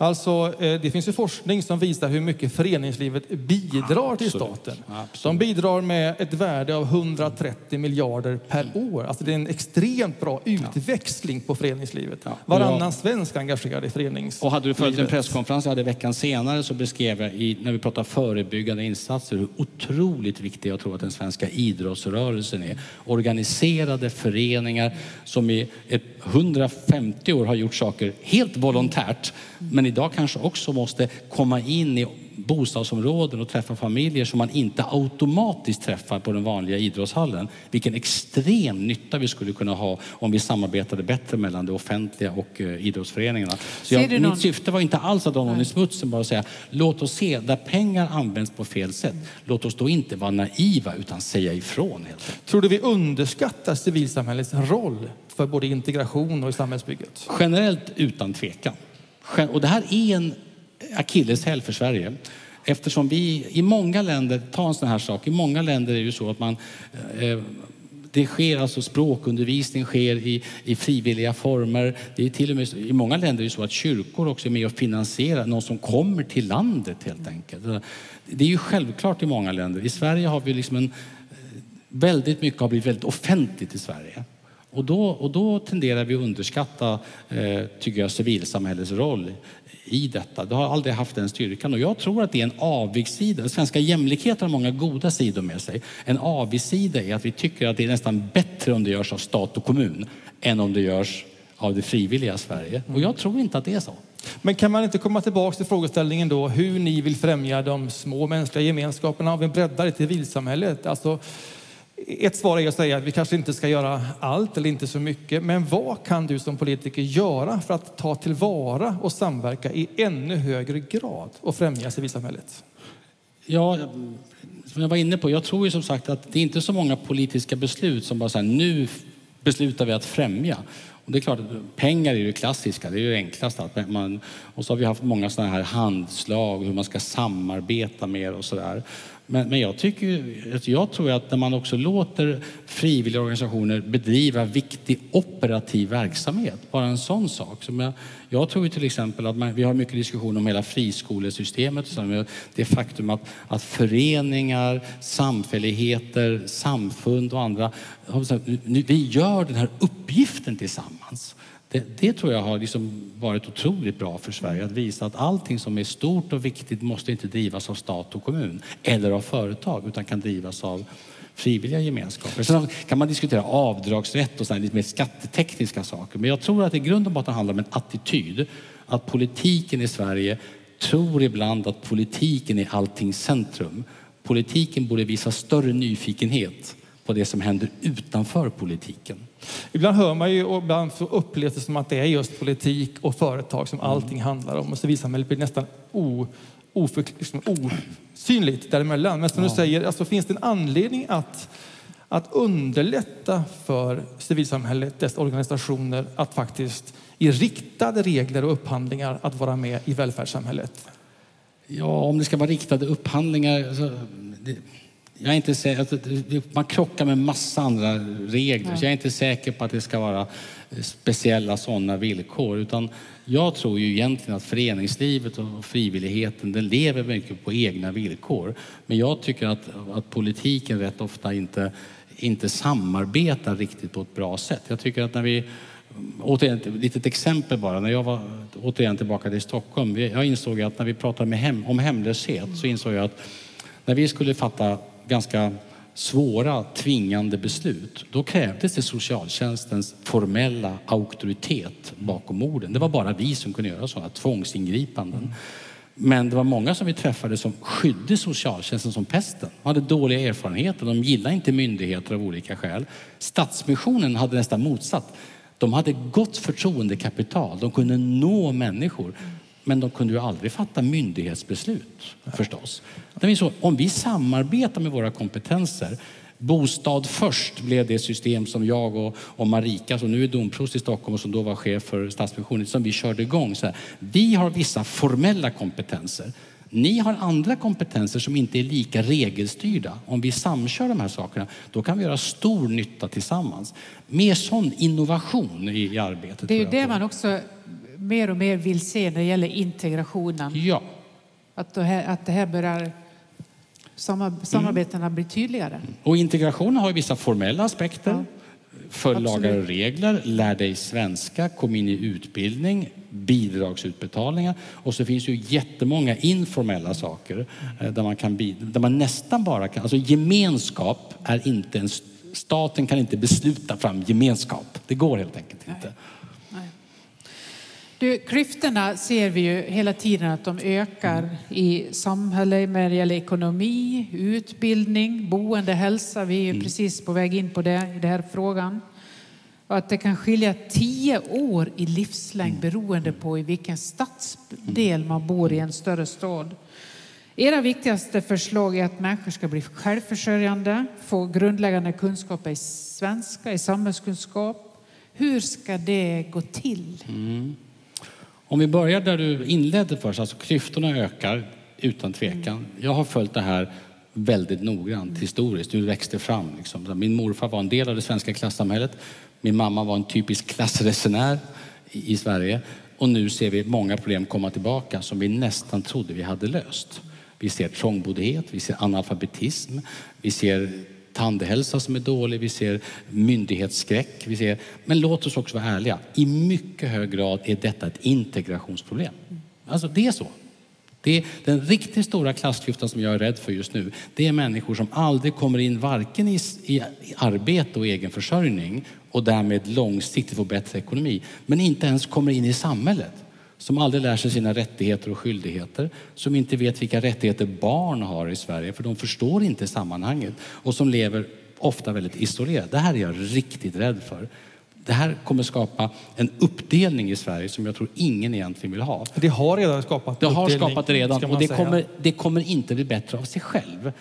Alltså, det finns ju forskning som visar hur mycket föreningslivet bidrar till staten. Absolut. De bidrar med ett värde av hundratrettio miljarder per år. Alltså det är en extremt bra utväxling på föreningslivet. Varannan svensk engagerad i föreningslivet. Och hade du följt en presskonferens jag hade veckan senare, så beskrev jag, i, när vi pratar förebyggande insatser, hur otroligt viktig jag tror att den svenska idrottsrörelsen är. Organiserade föreningar som i hundrafemtio år har gjort saker helt volontärt, men idag kanske också måste komma in i bostadsområden och träffa familjer som man inte automatiskt träffar på den vanliga idrottshallen. Vilken extrem nytta vi skulle kunna ha om vi samarbetade bättre mellan det offentliga och idrottsföreningarna. Så jag, mitt någon... syfte var inte alls att ha någon i smutsen, bara säga, låt oss se där pengar används på fel sätt. Låt oss då inte vara naiva utan säga ifrån. Helt. Tror du vi underskattar civilsamhällets roll för både integration och i samhällsbygget? Generellt utan tvekan. Och det här är en akilleshäl för Sverige. Eftersom vi i många länder, ta en sån här sak, i många länder är det ju så att man... Eh, det sker alltså språkundervisning sker i, i frivilliga former. Det är till och med i många länder är det så att kyrkor också är med och finansierar någon som kommer till landet helt enkelt. Det är ju självklart i många länder. I Sverige har vi liksom en... Väldigt mycket har blivit väldigt offentligt i Sverige. Och då, och då tenderar vi att underskatta eh, tycker jag, civilsamhällets roll i detta. Det har aldrig haft den styrkan. Och jag tror att det är en avvigsida. Den svenska jämlikheten har många goda sidor med sig. En avvigsida är att vi tycker att det är nästan bättre om det görs av stat och kommun än om det görs av det frivilliga Sverige. Och jag tror inte att det är så. Men kan man inte komma tillbaka till frågeställningen då hur ni vill främja de små mänskliga gemenskaperna och vi breddar det till civilsamhället? Alltså... Ett svar är att säga att vi kanske inte ska göra allt eller inte så mycket. Men vad kan du som politiker göra för att ta tillvara och samverka i ännu högre grad och främja civilsamhället? Ja, som jag var inne på, jag tror ju som sagt att det är inte så många politiska beslut som bara så här, nu beslutar vi att främja. Och det är klart att pengar är ju klassiska, det är ju enklast att man, och så har vi haft många sådana här handslag, hur man ska samarbeta mer och sådär. Men, men jag, tycker, jag tror att när man också låter frivilliga organisationer bedriva viktig operativ verksamhet, bara en sån sak. Som jag, jag tror till exempel att man, vi har mycket diskussion om hela friskolesystemet. Det faktum att, att föreningar, samfälligheter, samfund och andra, vi gör den här uppgiften tillsammans. Det, det tror jag har liksom varit otroligt bra för Sverige. Att visa att allting som är stort och viktigt måste inte drivas av stat och kommun. Eller av företag. Utan kan drivas av frivilliga gemenskaper. Sen kan man diskutera avdragsrätt och sådana lite mer skattetekniska saker. Men jag tror att i grund och botten handlar om en attityd. Att politiken i Sverige tror ibland att politiken är allting centrum. Politiken borde visa större nyfikenhet på det som händer utanför politiken. Ibland hör man ju och ibland så upplevs det som att det är just politik och företag som allting handlar om. Och civilsamhället blir nästan o, oför, liksom osynligt däremellan. Men som ja. du säger, alltså, finns det en anledning att, att underlätta för civilsamhället, dess organisationer, att faktiskt i riktade regler och upphandlingar att vara med i välfärdssamhället? Ja, om det ska vara riktade upphandlingar... Så det... Jag är inte säker att man krockar med massa andra regler. Så jag är inte säker på att det ska vara speciella sådana villkor. Utan jag tror ju egentligen att föreningslivet och frivilligheten, den lever mycket på egna villkor. Men jag tycker att, att politiken rätt ofta inte, inte samarbetar riktigt på ett bra sätt. Jag tycker att när vi... Återigen, ett litet exempel bara. När jag var återigen tillbaka till Stockholm. Jag insåg att när vi pratade med hem, om hemlöshet så insåg jag att när vi skulle fatta ganska svåra, tvingande beslut. Då krävdes det socialtjänstens formella auktoritet bakom orden. Det var bara vi som kunde göra sådana tvångsingripanden. Mm. Men det var många som vi träffade som skydde socialtjänsten som pesten. De hade dåliga erfarenheter. De gillade inte myndigheter av olika skäl. Statsmissionen hade nästan motsatt. De hade gott förtroendekapital. De kunde nå människor. Men de kunde ju aldrig fatta myndighetsbeslut, förstås. Det är så, om vi samarbetar med våra kompetenser. Bostad först blev det system som jag och, och Marika, som nu är domprost i Stockholm och som då var chef för Statsmissionen, som vi körde igång. Så här, vi har vissa formella kompetenser. Ni har andra kompetenser som inte är lika regelstyrda. Om vi samkör de här sakerna, då kan vi göra stor nytta tillsammans. Mer sån innovation i, i arbetet. Det är ju det man också mer och mer vill se när det gäller integrationen. Ja. Att det här, att det här börjar... Samarbetena mm. blir tydligare. Och integration har ju vissa formella aspekter. Ja. Följ lagar och regler, lär dig svenska, kom in i utbildning, bidragsutbetalningar. Och så finns ju jättemånga informella saker där man, kan bidra, där man nästan bara kan... Alltså gemenskap är inte en... Staten kan inte besluta fram gemenskap. Det går helt enkelt inte. Nej. Nej. Du, klyftorna ser vi ju hela tiden att de ökar i samhället när det gäller ekonomi, utbildning, boende, hälsa. Vi är mm. precis på väg in på det i den här frågan. Och att det kan skilja tio år i livslängd beroende på i vilken stadsdel man bor i en större stad. Era viktigaste förslag är att människor ska bli självförsörjande, få grundläggande kunskaper i svenska, i samhällskunskap. Hur ska det gå till? Mm. Om vi börjar där du inledde först, alltså klyftorna ökar utan tvekan. Jag har följt det här väldigt noggrant historiskt, hur det växte fram. Liksom. Min morfar var en del av det svenska klassamhället. Min mamma var en typisk klassresenär i Sverige. Och nu ser vi många problem komma tillbaka som vi nästan trodde vi hade löst. Vi ser trångboddhet, vi ser analfabetism, vi ser tandhälsa som är dålig, vi ser myndighetsskräck, vi ser... Men låt oss också vara ärliga. I mycket hög grad är detta ett integrationsproblem. Alltså det är så. Det är den riktigt stora klassklyftan som jag är rädd för just nu. Det är människor som aldrig kommer in varken i, i arbete och egen försörjning och därmed långsiktigt får bättre ekonomi. Men inte ens kommer in i samhället. Som aldrig lär sig sina rättigheter och skyldigheter. Som inte vet vilka rättigheter barn har i Sverige. För de förstår inte sammanhanget. Och som lever ofta väldigt isolerat. Det här är jag riktigt rädd för. Det här kommer skapa en uppdelning i Sverige som jag tror ingen egentligen vill ha. Det har redan skapat det har uppdelning. Skapat det redan, och det kommer, det kommer inte bli bättre av sig själv.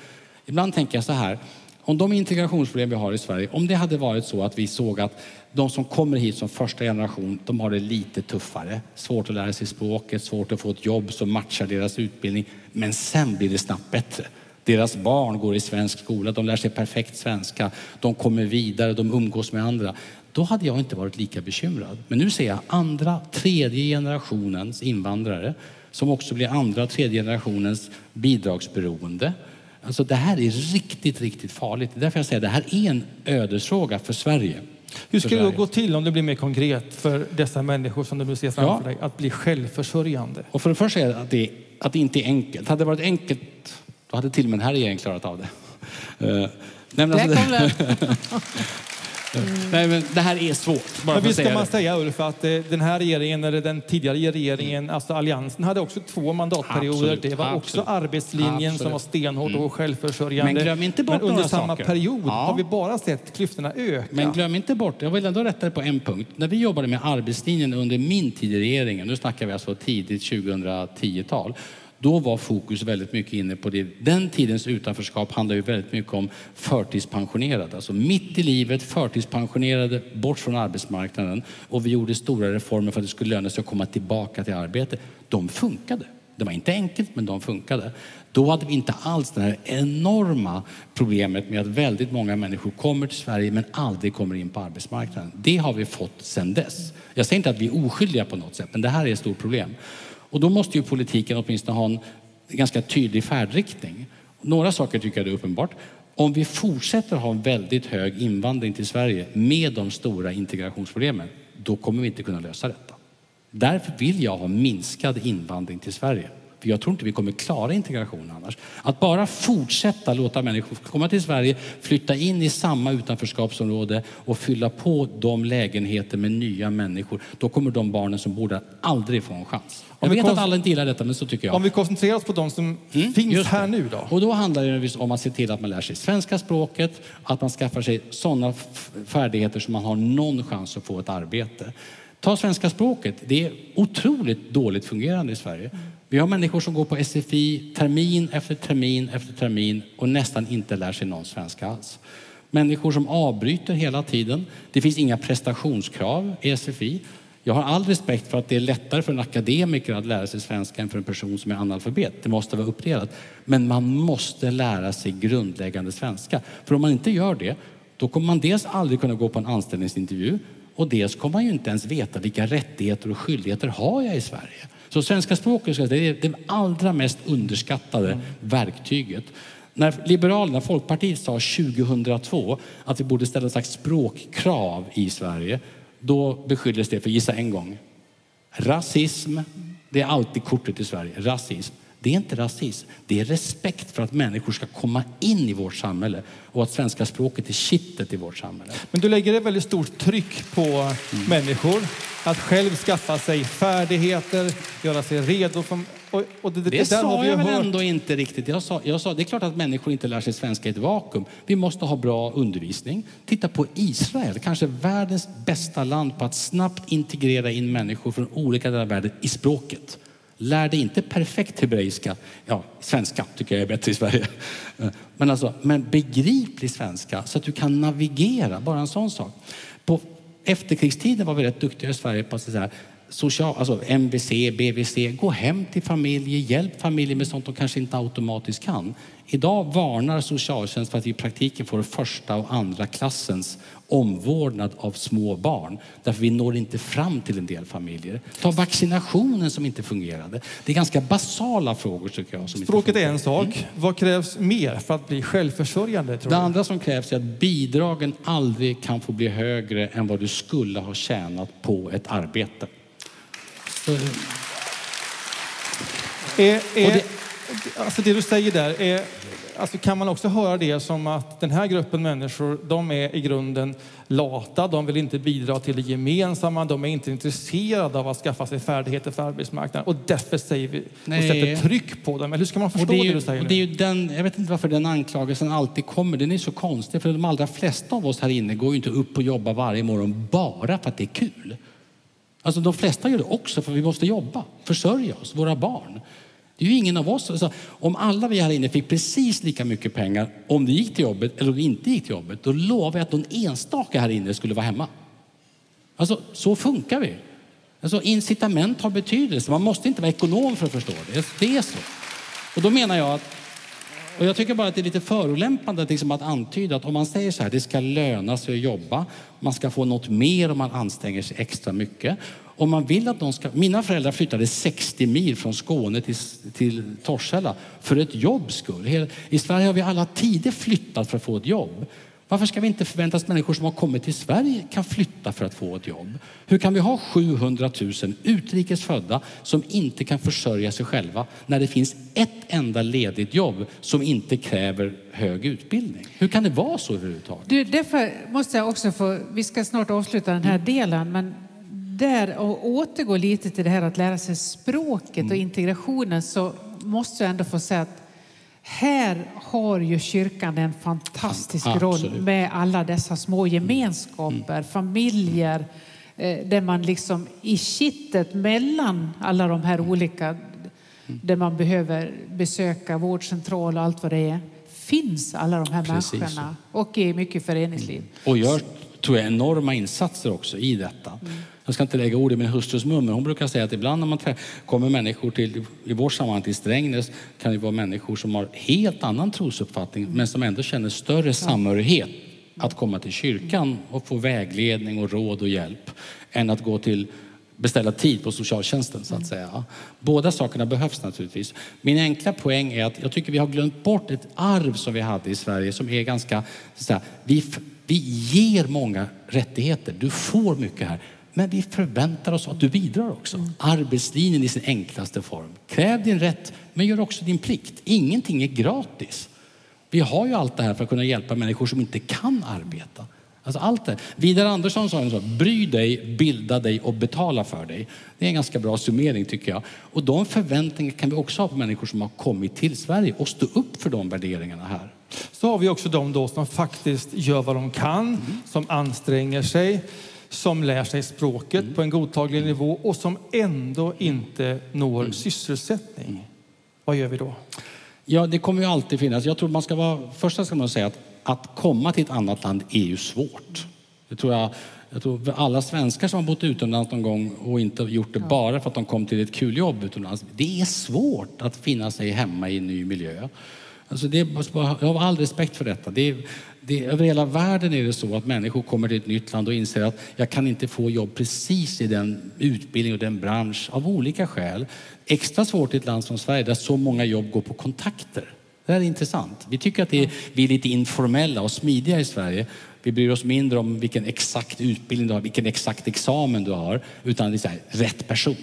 Ibland tänker jag så här. Om de integrationsproblem vi har i Sverige, om det hade varit så att vi såg att de som kommer hit som första generation, de har det lite tuffare. Svårt att lära sig språket, svårt att få ett jobb som matchar deras utbildning. Men sen blir det snabbt bättre. Deras barn går i svensk skola, de lär sig perfekt svenska. De kommer vidare, de umgås med andra. Då hade jag inte varit lika bekymrad. Men nu ser jag andra, tredje generationens invandrare som också blir andra, tredje generationens bidragsberoende. Alltså det här är riktigt, riktigt farligt. Det är därför jag säger att det här är en ödesfråga för Sverige. Hur ska det gå till, om det blir mer konkret, för dessa människor som du nu ser framför ja. dig, att bli självförsörjande? Och för det första är att det, att det inte är enkelt. Hade det varit enkelt, då hade till och med den här regeringen klarat av det. Uh, nej, alltså, det Mm. Nej, men det här är svårt. Bara men visst kan man säga, Ulf, att eh, den här regeringen eller den tidigare regeringen, mm. alltså alliansen, hade också två mandatperioder. Absolut. Det var Absolut. också arbetslinjen Absolut. som var stenhård mm. och självförsörjande. Men glöm inte bort men under några samma saker. period ja. har vi bara sett klyftorna öka. Men glöm inte bort, jag vill ändå rätta på en punkt. När vi jobbade med arbetslinjen under min tid i regeringen, nu snackar vi alltså tidigt tjugohundratiotal, då var fokus väldigt mycket inne på det. Den tidens utanförskap handlar ju väldigt mycket om förtidspensionerade. Alltså mitt i livet, förtidspensionerade, bort från arbetsmarknaden. Och vi gjorde stora reformer för att det skulle löna sig att komma tillbaka till arbete. De funkade. Det var inte enkelt, men de funkade. Då hade vi inte alls det här enorma problemet med att väldigt många människor kommer till Sverige men aldrig kommer in på arbetsmarknaden. Det har vi fått sedan dess. Jag säger inte att vi är oskyldiga på något sätt, men det här är ett stort problem. Och då måste ju politiken åtminstone ha en ganska tydlig färdriktning. Några saker tycker jag det är uppenbart. Om vi fortsätter ha en väldigt hög invandring till Sverige med de stora integrationsproblemen, då kommer vi inte kunna lösa detta. Därför vill jag ha minskad invandring till Sverige. För jag tror inte vi kommer klara integrationen annars. Att bara fortsätta låta människor komma till Sverige, flytta in i samma utanförskapsområde och fylla på de lägenheter med nya människor, då kommer de barnen som bor där aldrig få en chans. Jag vet att alla inte gillar detta, men så tycker jag. Om vi koncentrerar oss på de som mm, finns här nu då? Och då handlar det om att se till att man lär sig svenska språket, att man skaffar sig sådana färdigheter som man har någon chans att få ett arbete. Ta svenska språket. Det är otroligt dåligt fungerande i Sverige. Vi har människor som går på S F I termin efter termin efter termin och nästan inte lär sig någon svenska alls. Människor som avbryter hela tiden. Det finns inga prestationskrav i S F I. Jag har all respekt för att det är lättare för en akademiker att lära sig svenska än för en person som är analfabet. Det måste vara uppdelat. Men man måste lära sig grundläggande svenska. För om man inte gör det, då kommer man dels aldrig kunna gå på en anställningsintervju och dels kommer man ju inte ens veta vilka rättigheter och skyldigheter har jag i Sverige. Så svenska språket är det allra mest underskattade mm. verktyget. När Liberalerna, Folkpartiet, sa tjugohundratvå att vi borde ställa en slags språkkrav i Sverige, då beskylldes det för, gissa en gång, rasism. Det är alltid kortet i Sverige, rasism. Det är inte rasism, det är respekt för att människor ska komma in i vårt samhälle och att svenska språket är kittet i vårt samhälle. Men du lägger ett väldigt stort tryck på mm. människor att själv skaffa sig färdigheter, göra sig redo för... Och, och det det, det sa har vi jag väl hört... ändå inte riktigt. Jag sa, jag sa, det är klart att människor inte lär sig svenska i ett vakuum. Vi måste ha bra undervisning. Titta på Israel, kanske världens bästa land på att snabbt integrera in människor från olika delar av världen i språket. Lär dig inte perfekt hebreiska. Ja, svenska tycker jag är bättre i Sverige. Men alltså, men begriplig svenska så att du kan navigera. Bara en sån sak. På efterkrigstiden var vi rätt duktiga i Sverige på att så här, social, alltså M B C, B V C. Gå hem till familjer, hjälp familjer med sånt de kanske inte automatiskt kan. Idag varnar socialtjänst för att vi i praktiken får första och andra klassens omvårdnad av små barn. Därför vi når inte fram till en del familjer. Ta vaccinationen som inte fungerade. Det är ganska basala frågor tycker jag. Som Språket är en sak. Mm. Vad krävs mer för att bli självförsörjande? Tror det du? Andra som krävs är att bidragen aldrig kan få bli högre än vad du skulle ha tjänat på ett arbete. Så... Är, är... Och det... Alltså det du säger där är, alltså kan man också höra det som att den här gruppen människor, de är i grunden lata, de vill inte bidra till det gemensamma, de är inte intresserade av att skaffa sig färdigheter för arbetsmarknaden och därför säger vi, och sätter tryck på dem. Men hur ska man förstå det, ju, det du säger och det är ju den, jag vet inte varför den anklagelsen alltid kommer, den är så konstig för de allra flesta av oss här inne går ju inte upp och jobbar varje morgon bara för att det är kul. Alltså de flesta gör det också för vi måste jobba, försörja oss, våra barn. Det är ju ingen av oss. Alltså, om alla vi här inne fick precis lika mycket pengar om det gick till jobbet eller om det inte gick till jobbet, då lovar jag att någon enstaka här inne skulle vara hemma. Alltså, så funkar vi. Alltså, incitament har betydelse. Man måste inte vara ekonom för att förstå det. Det är så. Och då menar jag att, och jag tycker bara att det är lite förolämpande liksom att antyda att om man säger så här, det ska löna sig att jobba, man ska få något mer om man anstränger sig extra mycket. Om man vill att de ska... Mina föräldrar flyttade sextio mil från Skåne till, till Torshälla för ett jobbs skull. I Sverige har vi alla tider flyttat för att få ett jobb. Varför ska vi inte förvänta oss att människor som har kommit till Sverige kan flytta för att få ett jobb? Hur kan vi ha sjuhundratusen utrikesfödda som inte kan försörja sig själva när det finns ett enda ledigt jobb som inte kräver hög utbildning? Hur kan det vara så överhuvudtaget? Du, därför måste jag också få... Vi ska snart avsluta den här mm. delen, men... Där och återgå lite till det här att lära sig språket och integrationen, så måste jag ändå få säga att här har ju kyrkan en fantastisk Absolut. roll med alla dessa små gemenskaper, mm. familjer, där man liksom i kittet mellan alla de här olika, där man behöver besöka vårdcentral och allt vad det är, finns alla de här Precis. människorna och är mycket föreningsliv. Och gör, tror jag, enorma insatser också i detta. Mm. Jag ska inte lägga ord i min hustrus mun, men hon brukar säga att ibland när man trä- kommer människor till, i vårt sammanhang till Strängnäs, kan det vara människor som har helt annan trosuppfattning mm. men som ändå känner större samhörighet att komma till kyrkan och få vägledning och råd och hjälp än att gå till beställa tid på socialtjänsten så att säga. Båda sakerna behövs naturligtvis. Min enkla poäng är att jag tycker vi har glömt bort ett arv som vi hade i Sverige som är ganska så här, vi, vi ger många rättigheter. Du får mycket här. Men vi förväntar oss att du bidrar också. Mm. Arbetslinjen i sin enklaste form. Kräv din rätt, men gör också din plikt. Ingenting är gratis. Vi har ju allt det här för att kunna hjälpa människor som inte kan arbeta. Alltså allt det. Vidar Andersson sa en sak. Bry dig, bilda dig och betala för dig. Det är en ganska bra summering tycker jag. Och de förväntningar kan vi också ha på människor som har kommit till Sverige. Och stå upp för de värderingarna här. Så har vi också de då som faktiskt gör vad de kan. Mm. Som anstränger sig. som lär sig språket mm. på en godtaglig nivå och som ändå inte når mm. sysselsättning. Mm. Vad gör vi då? Ja, det kommer ju alltid finnas. Jag tror man ska vara, först ska man säga att att komma till ett annat land är ju svårt. Det tror jag, jag tror alla svenskar som har bott utomlands någon gång och inte gjort det ja. bara för att de kom till ett kul jobb utomlands. Det är svårt att finna sig hemma i en ny miljö. Alltså det, jag har all respekt för detta. Det, det, över hela världen är det så att människor kommer till ett nytt land och inser att jag kan inte få jobb precis i den utbildning och den bransch av olika skäl. Extra svårt i ett land som Sverige där så många jobb går på kontakter. Det här är intressant. Vi tycker att det är, vi är lite informella och smidiga i Sverige. Vi bryr oss mindre om vilken exakt utbildning du har, vilken exakt examen du har, utan det är så här, rätt person.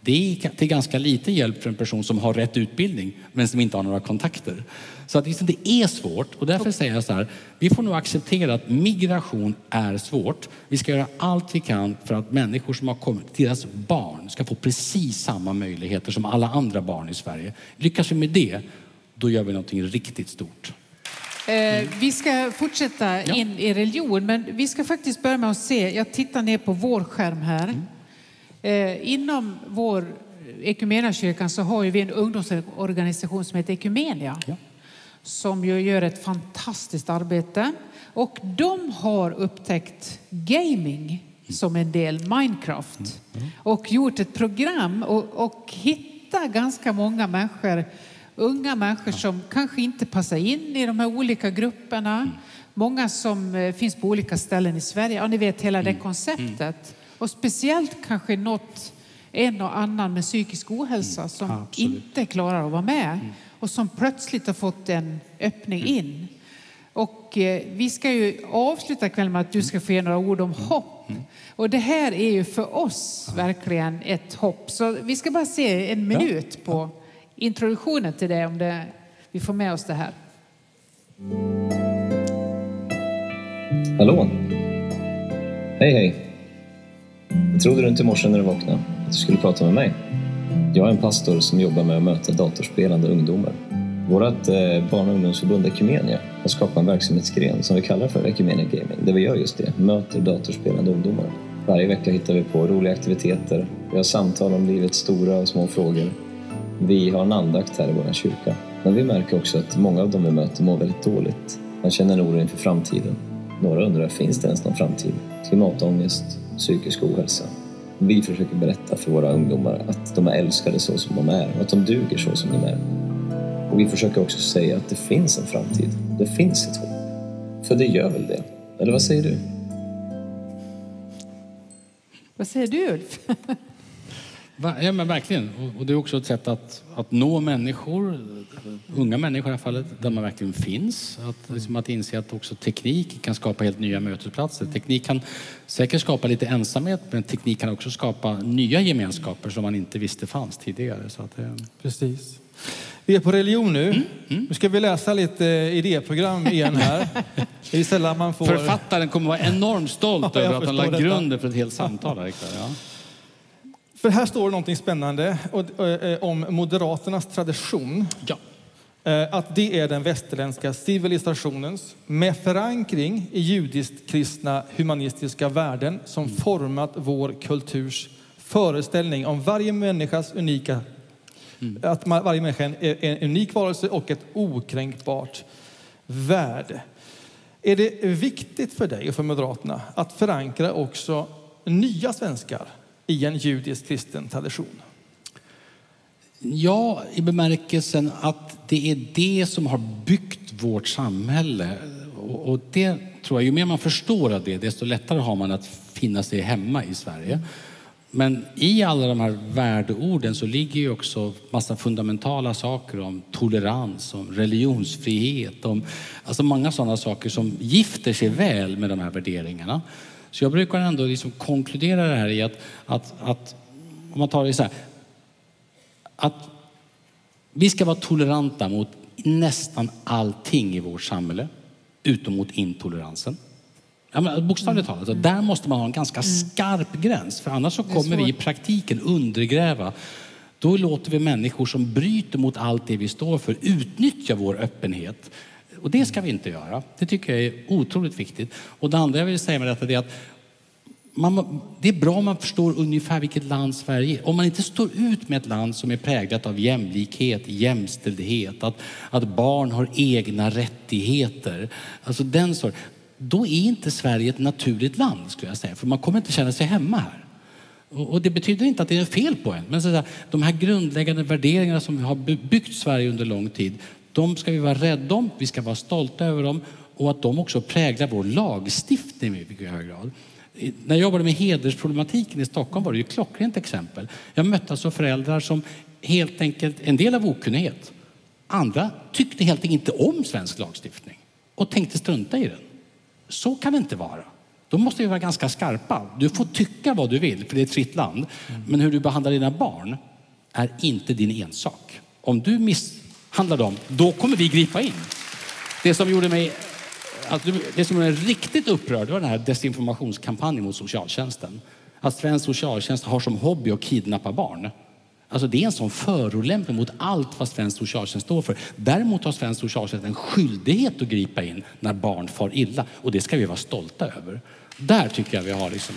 Det är till ganska lite hjälp för en person som har rätt utbildning men som inte har några kontakter. Så att det är svårt, och därför säger jag så här, vi får nog acceptera att migration är svårt. Vi ska göra allt vi kan för att människor som har kommit, deras barn, ska få precis samma möjligheter som alla andra barn i Sverige. Lyckas vi med det, då gör vi någonting riktigt stort. Mm. Vi ska fortsätta in ja. i religion, men vi ska faktiskt börja med att se, jag tittar ner på vår skärm här. Mm. Inom vår Ekumeniakyrkan så har ju vi en ungdomsorganisation som heter Ekumenia. Ja. Som ju gör ett fantastiskt arbete. Och de har upptäckt gaming som en del Minecraft. Mm. Mm. Och gjort ett program och, och hittat ganska många människor. Unga människor som kanske inte passar in i de här olika grupperna. Mm. Många som finns på olika ställen i Sverige. Ja, ni vet hela det mm. konceptet. Och speciellt kanske något en och annan med psykisk ohälsa mm, som absolut. inte klarar att vara med. Mm. Och som plötsligt har fått en öppning mm. in. Och eh, vi ska ju avsluta kvällen med att du ska få ge några ord om mm. hopp. Mm. Och det här är ju för oss verkligen ett hopp. Så vi ska bara se en minut ja. på introduktionen till det, om det, vi får med oss det här. Hallå. Hej hej. Jag trodde du inte i morse när du vaknade att du skulle prata med mig. Jag är en pastor som jobbar med att möta datorspelande ungdomar. Vårt barn- och ungdomsförbund Ekumenia har skapat en verksamhetsgren som vi kallar för Ekumenia Gaming. Där vi gör just det, möter datorspelande ungdomar. Varje vecka hittar vi på roliga aktiviteter. Vi har samtal om livets stora och små frågor. Vi har en andakt här i vår kyrka. Men vi märker också att många av dem vi möter mår väldigt dåligt. Man känner en oro inför framtiden. Några undrar, finns det ens någon framtid? Klimatångest, psykisk ohälsa. Vi försöker berätta för våra ungdomar att de är älskade så som de är och att de duger så som de är. Och vi försöker också säga att det finns en framtid. Det finns ett hopp. För det gör väl det. Eller vad säger du? Vad säger du, Ulf? Ja, men verkligen. Och det är också ett sätt att, att nå människor, unga människor i alla fall, där man verkligen finns. Att, liksom att inse att också teknik kan skapa helt nya mötesplatser. Teknik kan säkert skapa lite ensamhet, men teknik kan också skapa nya gemenskaper som man inte visste fanns tidigare. Så att det... Precis. Vi är på religion nu. Mm, mm. Nu ska vi läsa lite idéprogram igen här. Det är sällan man får... Författaren kommer vara enormt stolt ja, över att han lagt grunden för ett helt samtal. Här, ja. För här står det någonting spännande om Moderaternas tradition. Ja. Att det är den västerländska civilisationens med förankring i judiskt-kristna humanistiska värden som mm. format vår kulturs föreställning om varje människas unika... Mm. Att varje människa är en unik varelse och ett okränkbart värde. Är det viktigt för dig och för Moderaterna att förankra också nya svenskar i en judisk-kristen tradition? Ja, i bemärkelsen att det är det som har byggt vårt samhälle. Och, och det tror jag, ju mer man förstår av det, desto lättare har man att finna sig hemma i Sverige. Men i alla de här värdeorden så ligger ju också massa fundamentala saker om tolerans, om religionsfrihet, om alltså många sådana saker som gifter sig väl med de här värderingarna. Så jag brukar ändå liksom konkludera det här i att, att, att om man tar det så här, att vi ska vara toleranta mot nästan allting i vårt samhälle, utom mot intoleransen. Ja, men bokstavligt mm. talat, där måste man ha en ganska mm. skarp gräns, för annars så kommer vi i praktiken undergräva. Då låter vi människor som bryter mot allt det vi står för utnyttja vår öppenhet. Och det ska vi inte göra. Det tycker jag är otroligt viktigt. Och det andra jag vill säga med detta är att man, det är bra om man förstår ungefär vilket land Sverige är. Om man inte står ut med ett land som är präglat av jämlikhet, jämställdhet, att, att barn har egna rättigheter, alltså den sorts, då är inte Sverige ett naturligt land, skulle jag säga. För man kommer inte känna sig hemma här. Och det betyder inte att det är fel på en. Men så där, de här grundläggande värderingarna som vi har byggt Sverige under lång tid, de ska vi vara rädda om, vi ska vara stolta över dem, och att de också präglar vår lagstiftning i mycket hög grad. När jag jobbade med hedersproblematiken i Stockholm var det ju klockrent exempel. Jag mötte alltså föräldrar som helt enkelt, en del av okunnighet, andra tyckte helt enkelt inte om svensk lagstiftning och tänkte strunta i den. Så kan det inte vara. Då måste vi vara ganska skarpa. Du får tycka vad du vill, för det är ett fritt land. Men hur du behandlar dina barn är inte din ensak. Om du misshandlar dem, då kommer vi gripa in. Det som gjorde mig, alltså, det som gjorde mig riktigt upprörd var den här desinformationskampanjen mot socialtjänsten. Att svensk socialtjänst har som hobby att kidnappa barn. Alltså det är en sån förolämpning mot allt vad svensk socialtjänst står för. Däremot har svensk socialtjänst en skyldighet att gripa in när barn far illa. Och det ska vi vara stolta över. Där tycker jag vi har liksom...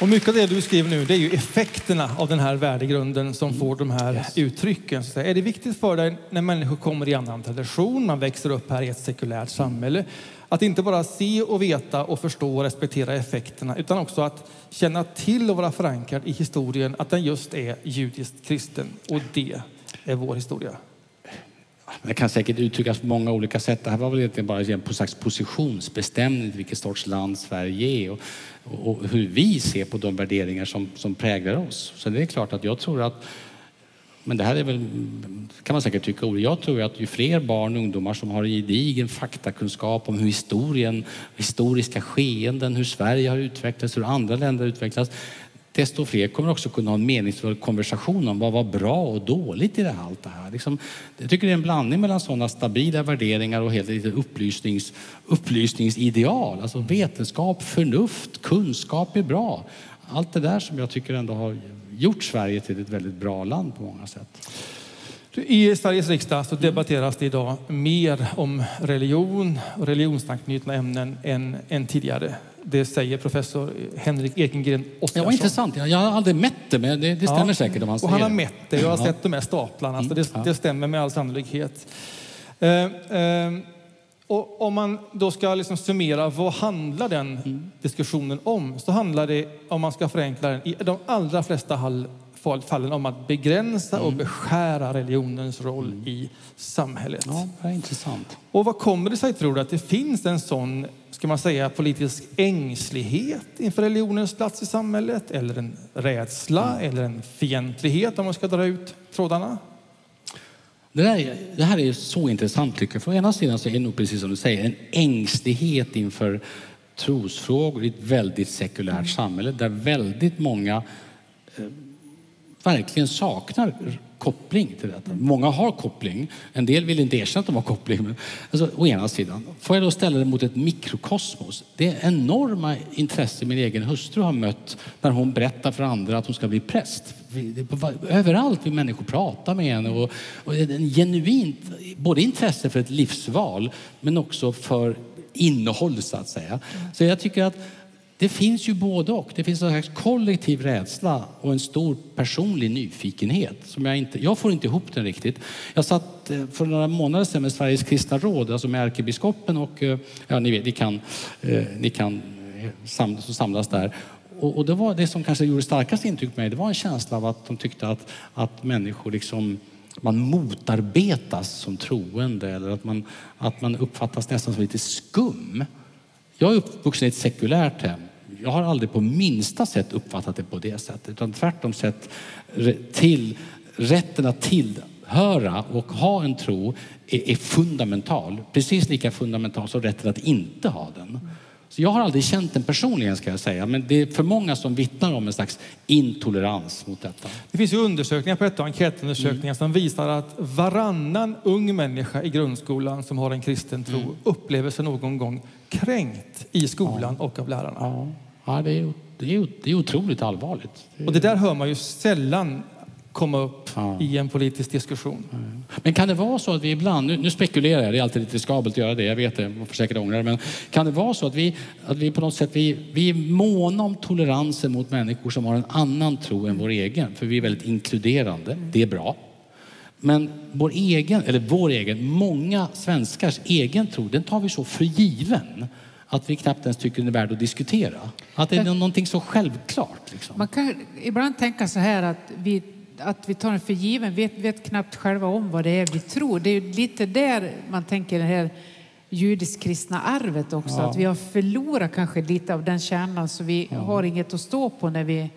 Och mycket av det du skriver nu, det är ju effekterna av den här värdegrunden som får de här yes. uttrycken. Så är det viktigt för dig när människor kommer i annan tradition, man växer upp här i ett sekulärt samhälle, att inte bara se och veta och förstå och respektera effekterna, utan också att känna till och vara förankrad i historien, att den just är judiskt kristen, och det är vår historia. Det kan säkert uttryckas på många olika sätt. Det här var väl egentligen bara en slags positionsbestämning vilket sorts land Sverige är och, och hur vi ser på de värderingar som, som präglar oss. Så det är klart att jag tror att, men det här är väl, kan man säkert tycka, jag tror att ju fler barn och ungdomar som har gedigen faktakunskap om hur historien, historiska skeenden, hur Sverige har utvecklats, hur andra länder utvecklas, desto fler kommer också kunna ha en meningsfull konversation om vad var bra och dåligt i det här, allt det här. Liksom, jag tycker det är en blandning mellan sådana stabila värderingar och helt lite upplysnings, upplysningsideal. Alltså vetenskap, förnuft, kunskap är bra. Allt det där som jag tycker ändå har gjort Sverige till ett väldigt bra land på många sätt. I Sveriges riksdag så debatteras det idag mer om religion och religionsanknutna ämnen än, än tidigare. Det säger professor Henrik Ekengren Oskarsson. Ja, intressant. Jag har aldrig mätt det, men det, det stämmer ja. säkert om han säger. Och han har mätt det. Jag har sett de här staplarna. Mm. Så det, det stämmer med all sannolikhet. Ehm, ehm, och om man då ska liksom summera, vad handlar den mm. diskussionen om? Så handlar det, om man ska förenkla den, i de allra flesta fallen om att begränsa mm. och beskära religionens roll mm. i samhället. Ja, det är intressant. Och vad kommer det sig, tror du, att det finns en sån, ska man säga, politisk ängslighet inför religionens plats i samhället, eller en rädsla mm. eller en fientlighet, om man ska dra ut trådarna? Det, där, det här är så intressant, tycker jag. För ena sidan så är det nog precis som du säger, en ängslighet inför trosfrågor i ett väldigt sekulärt mm. samhälle där väldigt många eh, verkligen saknar koppling till detta. Många har koppling. En del vill inte erkänna att de har koppling. Men alltså, å ena sidan. Får jag då ställa det mot ett mikrokosmos. Det enorma intresse min egen hustru har mött när hon berättar för andra att hon ska bli präst. Överallt vi människor pratar med henne. Och, och en genuint, både intresse för ett livsval men också för innehåll, så att säga. Så jag tycker att det finns ju både och. Det finns en slags kollektiv rädsla och en stor personlig nyfikenhet. Som jag, inte, jag får inte ihop den riktigt. Jag satt för några månader sedan med Sveriges kristna råd, alltså med ärkebiskopen och ja, ni vet, ni kan, ni kan samlas, samlas där. Och, och det var det som kanske gjorde starkast intryck på mig. Det var en känsla av att de tyckte att, att människor liksom, man motarbetas som troende. Eller att man, att man uppfattas nästan som lite skum. Jag är uppvuxen i ett sekulärt hem. Jag har aldrig på minsta sätt uppfattat det på det sättet. Utan tvärtom sett till rätten att tillhöra och ha en tro är, är fundamental. Precis lika fundamental som rätten att inte ha den. Så jag har aldrig känt den personligen, ska jag säga. Men det är för många som vittnar om en slags intolerans mot detta. Det finns ju undersökningar på detta, enkätundersökningar mm. som visar att varannan ung människa i grundskolan som har en kristen tro mm. upplever sig någon gång kränkt i skolan ja. och av lärarna. Ja, ja det, är, det, är, det är otroligt allvarligt. Det är... Och det där hör man ju sällan komma upp ja. i en politisk diskussion. Mm. Men kan det vara så att vi ibland, nu, nu spekulerar jag, det är alltid lite riskabelt att göra det, jag vet det, man får säkert ångra det, men kan det vara så att vi, att vi på något sätt, vi, vi är måna om toleransen mot människor som har en annan tro än vår egen, för vi är väldigt inkluderande, det är bra. Men vår egen, eller vår egen, många svenskars egen tro, den tar vi så för given att vi knappt ens tycker den är värd att diskutera. Att det är någonting så självklart. Liksom. Man kan ibland tänka så här att vi, att vi tar den för given, vet, vet knappt själva om vad det är vi tror. Det är ju lite där man tänker det här judisk-kristna arvet också. Ja. Att vi har förlorat kanske lite av den kärnan så vi ja. har inget att stå på när vi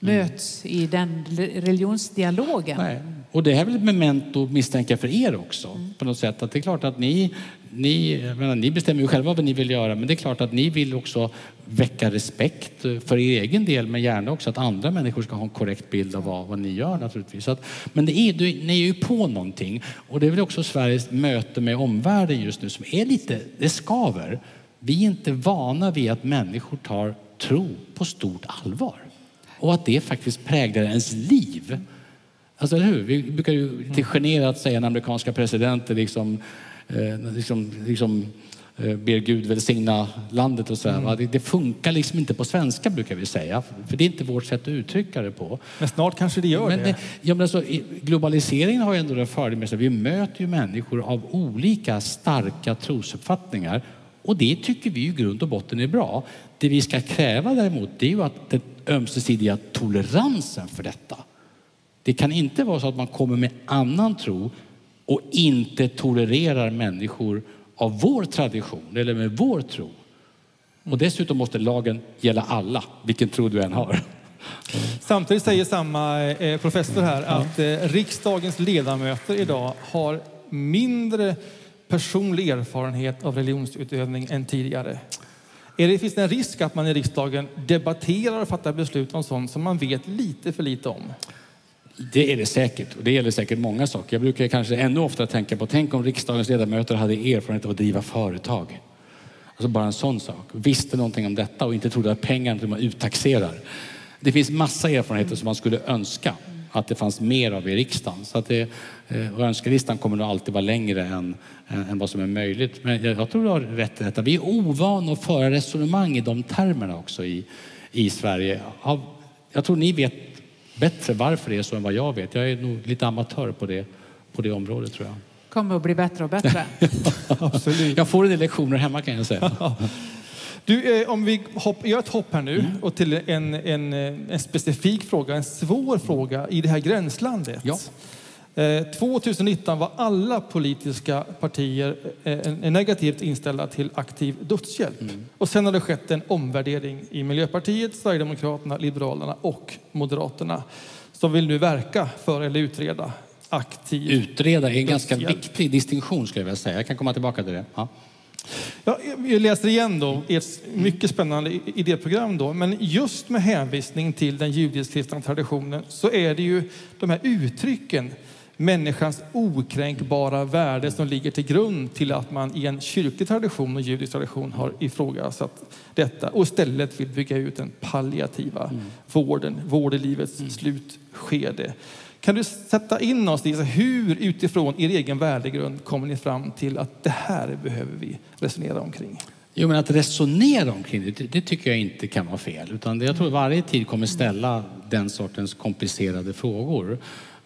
möts mm. i den religionsdialogen. Nej. Och det här är väl ett memento misstänka för er också. Mm. På något sätt. Att det är klart att ni, ni, menar, ni bestämmer ju själva vad ni vill göra. Men det är klart att ni vill också väcka respekt för er egen del. Men gärna också att andra människor ska ha en korrekt bild av vad, vad ni gör naturligtvis. Så att, men det är, du, ni är ju på någonting. Och det är väl också Sveriges möte med omvärlden just nu som är lite, det skaver. Vi är inte vana vid att människor tar tro på stort allvar. Och att det faktiskt präglar ens liv. Alltså, eller hur? Vi brukar ju lite generat säga att amerikanska presidenter liksom, eh, liksom, liksom eh, ber Gud välsigna landet och sådär. Mm. Det, det funkar liksom inte på svenska brukar vi säga. För det är inte vårt sätt att uttrycka det på. Men snart kanske det gör men, det. Ja, men alltså, globaliseringen har ju ändå en fördel med sig. Vi möter ju människor av olika starka trosuppfattningar. Och det tycker vi ju grund och botten är bra. Det vi ska kräva däremot det är ju att den ömsesidiga toleransen för detta. Det kan inte vara så att man kommer med annan tro och inte tolererar människor av vår tradition eller med vår tro. Och dessutom måste lagen gälla alla, vilken tro du än har. Samtidigt säger samma professor här att riksdagens ledamöter idag har mindre personlig erfarenhet av religionsutövning än tidigare. Är det, finns det en risk att man i riksdagen debatterar och fattar beslut om sånt som man vet lite för lite om? Det är det säkert. Och det gäller säkert många saker. Jag brukar kanske ännu ofta tänka på, tänk om riksdagens ledamöter hade erfarenhet av att driva företag. Alltså bara en sån sak. Visste någonting om detta och inte trodde att pengarna man uttaxerar. Det finns massa erfarenheter som man skulle önska att det fanns mer av i riksdagen. Så att det, och önskelistan kommer nog alltid vara längre än, än vad som är möjligt. Men jag tror du har rätt i detta. Vi är ovana att föra resonemang i de termerna också i, i Sverige. Av, jag tror ni vet bättre varför det är så än vad jag vet. Jag är nog lite amatör på det, på det området tror jag. Kommer att bli bättre och bättre. Absolut. Jag får en del lektioner hemma kan jag säga. Du, eh, om vi hopp, gör ett hopp här nu mm. och till en, en, en specifik fråga, en svår mm. fråga i det här gränslandet. Ja. Eh, tjugonitton var alla politiska partier eh, negativt inställda till aktiv dödshjälp. Mm. Och sen har det skett en omvärdering i Miljöpartiet, Sverigedemokraterna, Liberalerna och Moderaterna som vill nu verka för eller utreda aktiv Utreda är en dödshjälp. Ganska viktig distinktion skulle jag vilja säga. Jag kan komma tillbaka till det. Ja. Ja, jag läser igen då ett mycket spännande idéprogram då, men just med hänvisning till den judisk-kristna traditionen så är det ju de här uttrycken människans okränkbara värde som ligger till grund till att man i en kyrklig tradition och judisk tradition har ifrågasatt detta och istället vill bygga ut den palliativa mm. vården, vård i livets mm. slutskede. Kan du sätta in oss i hur utifrån er egen värdegrund kommer ni fram till att det här behöver vi resonera omkring? Jo, men att resonera omkring det, det tycker jag inte kan vara fel. Utan jag tror varje tid kommer ställa den sortens komplicerade frågor.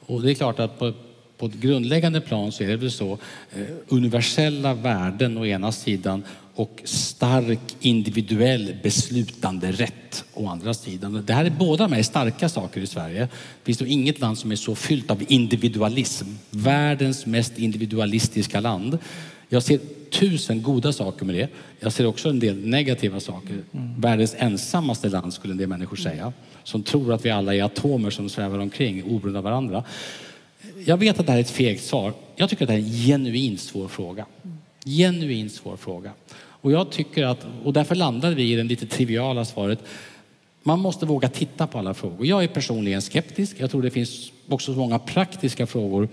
Och det är klart att på, på ett grundläggande plan så är det väl så eh, universella värden å ena sidan och stark individuell beslutande rätt å andra sidan. Det här är båda de här starka saker i Sverige. Det finns då inget land som är så fyllt av individualism. Världens mest individualistiska land. Jag ser tusen goda saker med det. Jag ser också en del negativa saker. Mm. Världens ensammaste land skulle en del människor säga. Som tror att vi alla är atomer som svävar omkring oberoende av varandra. Jag vet att det här är ett fegt svar. Jag tycker att det här är en genuint svår fråga. Genuint svår fråga. Och jag tycker att, och därför landade vi i den lite triviala svaret. Man måste våga titta på alla frågor. Jag är personligen skeptisk. Jag tror det finns också så många praktiska frågor.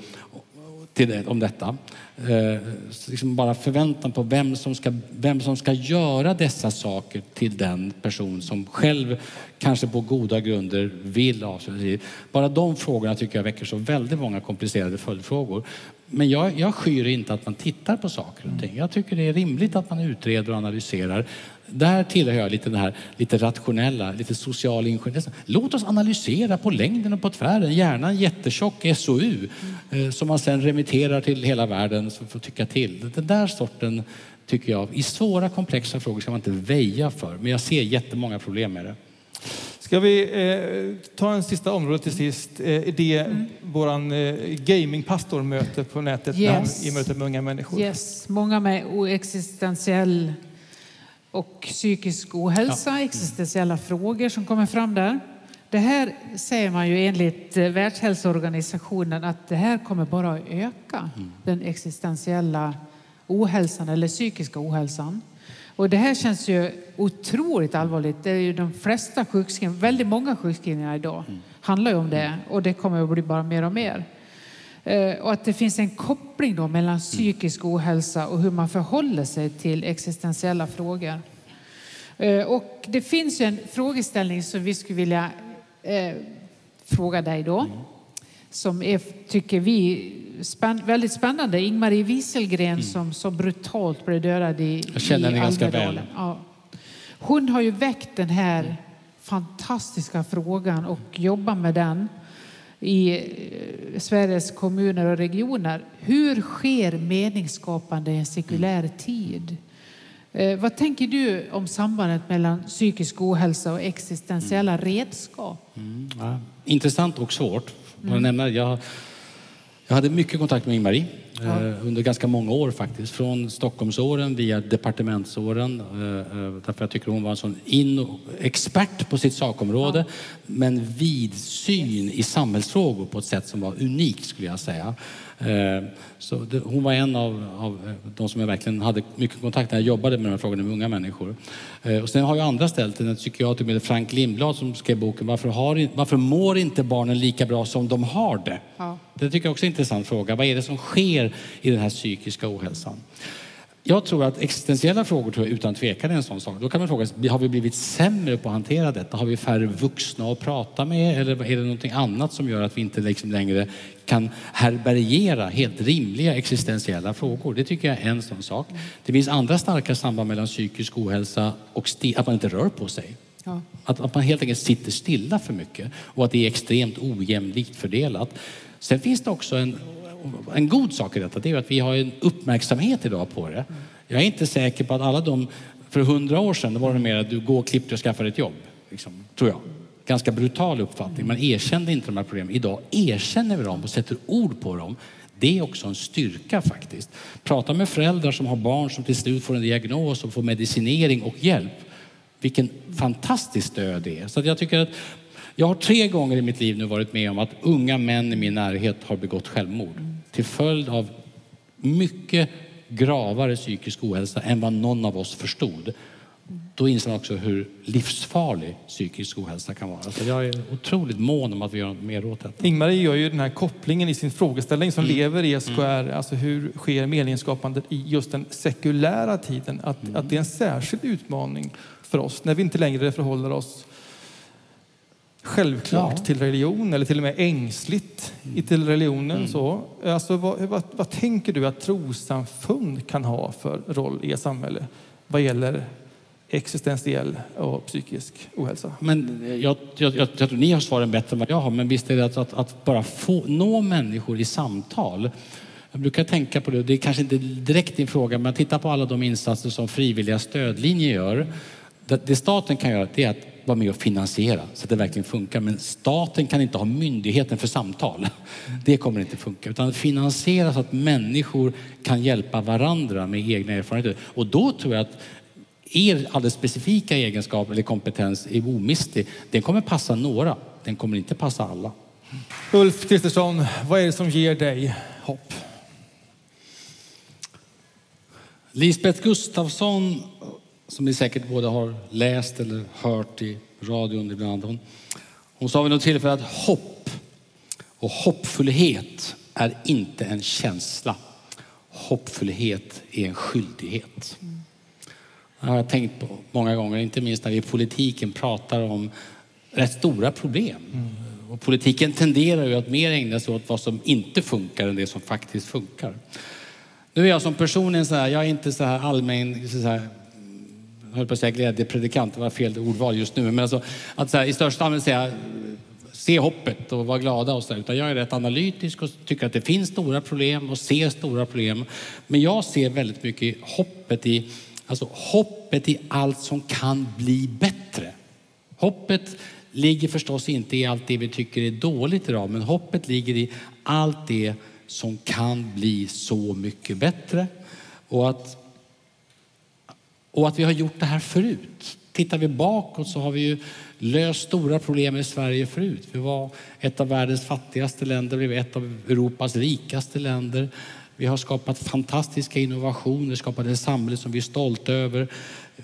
till det, om detta. Eh, liksom bara förväntan på vem som, ska, vem som ska göra dessa saker till den person som själv kanske på goda grunder vill avsluta. Bara de frågorna tycker jag väcker så väldigt många komplicerade följdfrågor. Men jag, jag skyr inte att man tittar på saker och ting. Jag tycker det är rimligt att man utreder och analyserar. Där tillhör jag lite den här lite rationella, lite social ingenjör. Låt oss analysera på längden och på tvären. Gärna en jättetjock S O U eh, som man sen remitterar till hela världen som får tycka till. Den där sorten tycker jag, i svåra komplexa frågor ska man inte väja för. Men jag ser jättemånga problem med det. Ska vi eh, ta en sista område till sist. Eh, det är mm. våran eh, gamingpastor möter på nätet yes. när, i mötet med unga människor. Yes, många med oexistentiell och psykisk ohälsa, ja. existentiella frågor som kommer fram där. Det här säger man ju enligt Världshälsoorganisationen att det här kommer bara att öka mm. den existentiella ohälsan eller psykiska ohälsan. Och det här känns ju otroligt allvarligt. Det är ju de flesta sjukskrivningar, väldigt många sjukskrivningar idag mm. handlar ju om det. Och det kommer att bli bara mer och mer. Och att det finns en koppling då mellan psykisk ohälsa och hur man förhåller sig till existentiella frågor. Och det finns ju en frågeställning som vi skulle vilja eh, fråga dig då. Som är, tycker vi, spänn, väldigt spännande. Ingmarie Wieselgren mm. som så brutalt blev dödad i Almedalen. Jag känner henne ganska väl. Ja. Hon har ju väckt den här mm. fantastiska frågan och jobbar med den i Sveriges kommuner och regioner. Hur sker meningsskapande i en sekulär tid? Eh, vad tänker du om sambandet mellan psykisk ohälsa och existentiella mm. redskap? Mm, ja. Intressant och svårt. Mm. Jag, jag, jag hade mycket kontakt med Ingmarie ja. eh, under ganska många år faktiskt. Från Stockholmsåren via departementsåren. Eh, därför jag tycker hon var en sån in- expert på sitt sakområde. Ja. Men vidsyn yes. i samhällsfrågor på ett sätt som var unikt skulle jag säga. Eh, så det, hon var en av, av de som jag verkligen hade mycket kontakt när jag jobbade med de här frågorna med unga människor. Eh, och sen har jag andra ställt en psykiater med Frank Lindblad som skrev boken varför, har, varför mår inte barnen lika bra som de har det? Ja. Det tycker jag också är en intressant fråga. Vad är det som sker i den här psykiska ohälsan? Jag tror att existentiella frågor tror jag, utan tvekan är en sån sak. Då kan man fråga sig, har vi blivit sämre på att hantera detta? Har vi färre vuxna att prata med? Eller är det någonting annat som gör att vi inte liksom längre kan härbärgera helt rimliga existentiella frågor? Det tycker jag är en sån sak. Det finns andra starka samband mellan psykisk ohälsa och sti- att man inte rör på sig. Ja. Att, att man helt enkelt sitter stilla för mycket. Och att det är extremt ojämlikt fördelat. Sen finns det också en... En god sak i detta det är att vi har en uppmärksamhet idag på det. Jag är inte säker på att alla de för hundra år sedan då var det mer att du går och klippte och skaffar ett jobb. Liksom, tror jag. Ganska brutal uppfattning. Man erkände inte de här problemen. Idag erkänner vi dem och sätter ord på dem. Det är också en styrka faktiskt. Prata med föräldrar som har barn som till slut får en diagnos och får medicinering och hjälp. Vilken fantastisk stöd det är. Så att jag tycker att jag har tre gånger i mitt liv nu varit med om att unga män i min närhet har begått självmord. Till följd av mycket gravare psykisk ohälsa än vad någon av oss förstod. Då inser man också hur livsfarlig psykisk ohälsa kan vara. Så jag är otroligt mån om att vi gör något mer åt detta. Ingmarie gör ju den här kopplingen i sin frågeställning som mm. lever i S K R. Mm. Alltså hur sker meningsskapandet i just den sekulära tiden? Att, mm. att det är en särskild utmaning för oss när vi inte längre förhåller oss självklart ja. till religion eller till och med ängsligt mm. till religionen. Mm. Så. Alltså, vad, vad, vad tänker du att trossamfund kan ha för roll i samhället vad gäller existentiell och psykisk ohälsa? Men jag, jag, jag, jag tror ni har svaren bättre än vad jag har, men visst är det att, att, att bara få, nå människor i samtal. Jag brukar tänka på det, det är kanske inte direkt din fråga, men titta på alla de insatser som frivilliga stödlinjer gör. Det, det staten kan göra det är att vara med och finansiera så att det verkligen funkar. Men staten kan inte ha myndigheten för samtal. Det kommer inte funka. Utan finansiera så att människor kan hjälpa varandra med egna erfarenheter. Och då tror jag att er alldeles specifika egenskap eller kompetens är omistlig. Den kommer passa några. Den kommer inte passa alla. Ulf Kristersson, vad är det som ger dig hopp? Lisbeth Gustafsson... som ni säkert både har läst eller hört i radion ibland. Hon, hon sa vid något tillfälle att hopp och hoppfullhet är inte en känsla. Hoppfullhet är en skyldighet. Det har jag tänkt på många gånger, inte minst när vi i politiken pratar om rätt stora problem. Mm. Och politiken tenderar ju att mer ägna sig åt vad som inte funkar än det som faktiskt funkar. Nu är jag som person så här, jag är inte så här allmän, så här, jag höll på att säga glädjepredikant, det var fel ordval just nu, men alltså, att så här, i största allmänhet säga se hoppet och vara glada och så där, utan jag är rätt analytisk och tycker att det finns stora problem och ser stora problem. Men jag ser väldigt mycket hoppet i Alltså hoppet i allt som kan bli bättre. Hoppet ligger förstås inte i allt det vi tycker är dåligt idag. Men hoppet ligger i allt det som kan bli så mycket bättre. Och att, och att vi har gjort det här förut. Tittar vi bakåt så har vi ju löst stora problem i Sverige förut. Vi var ett av världens fattigaste länder. Vi var ett av Europas rikaste länder. Vi har skapat fantastiska innovationer, skapat ett samhälle som vi är stolta över.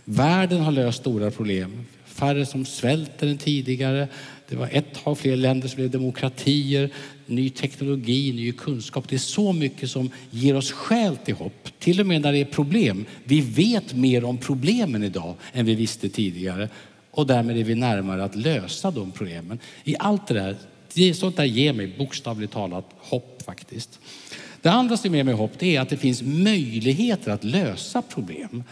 Världen har löst stora problem. Färre som svälter än tidigare. Det var ett tag fler länder som blev demokratier. Ny teknologi, ny kunskap. Det är så mycket som ger oss skäl till hopp. Till och med när det är problem. Vi vet mer om problemen idag än vi visste tidigare. Och därmed är vi närmare att lösa de problemen. I allt det där, sånt där ger mig bokstavligt talat hopp faktiskt. Det andra som ger mig hopp är att det finns möjligheter att lösa problem.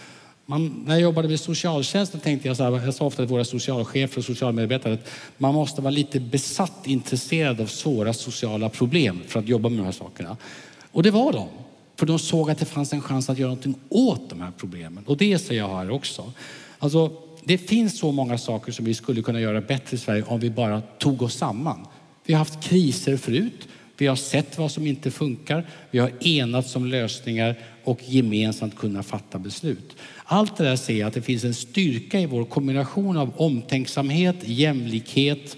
Man, när jag jobbade med socialtjänsten tänkte jag så här, jag sa ofta till våra socialchefer och socialmedarbetare att man måste vara lite besatt intresserad av svåra sociala problem för att jobba med de här sakerna. Och det var de. För de såg att det fanns en chans att göra någonting åt de här problemen. Och det ser jag här också. Alltså, det finns så många saker som vi skulle kunna göra bättre i Sverige om vi bara tog oss samman. Vi har haft kriser förut. Vi har sett vad som inte funkar. Vi har enats om lösningar och gemensamt kunna fatta beslut. Allt det där ser jag att det finns en styrka i vår kombination av omtänksamhet, jämlikhet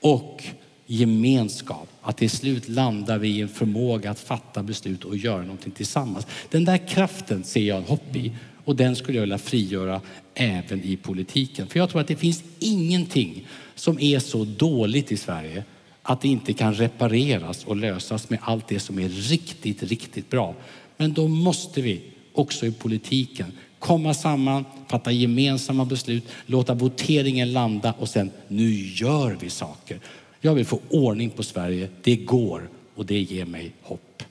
och gemenskap. Att till slut landar vi i en förmåga att fatta beslut och göra någonting tillsammans. Den där kraften ser jag hopp i. Och den skulle jag vilja frigöra även i politiken. För jag tror att det finns ingenting som är så dåligt i Sverige att det inte kan repareras och lösas med allt det som är riktigt, riktigt bra. Men då måste vi också i politiken komma samman, fatta gemensamma beslut, låta voteringen landa och sen, nu gör vi saker. Jag vill få ordning på Sverige. Det går och det ger mig hopp.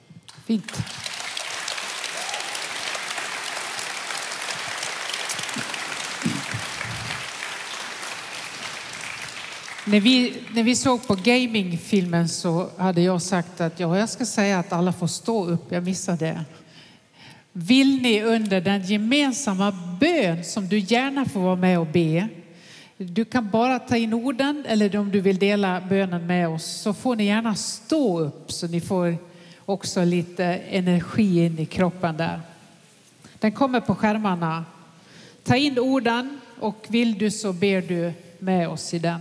Fint. När vi, när vi såg på gamingfilmen så hade jag sagt att ja, jag ska säga att alla får stå upp. Jag missade det. Vill ni under den gemensamma bön som du gärna får vara med och be. Du kan bara ta in orden eller om du vill dela bönen med oss så får ni gärna stå upp. Så ni får också lite energi in i kroppen där. Den kommer på skärmarna. Ta in orden och vill du så ber du med oss i den.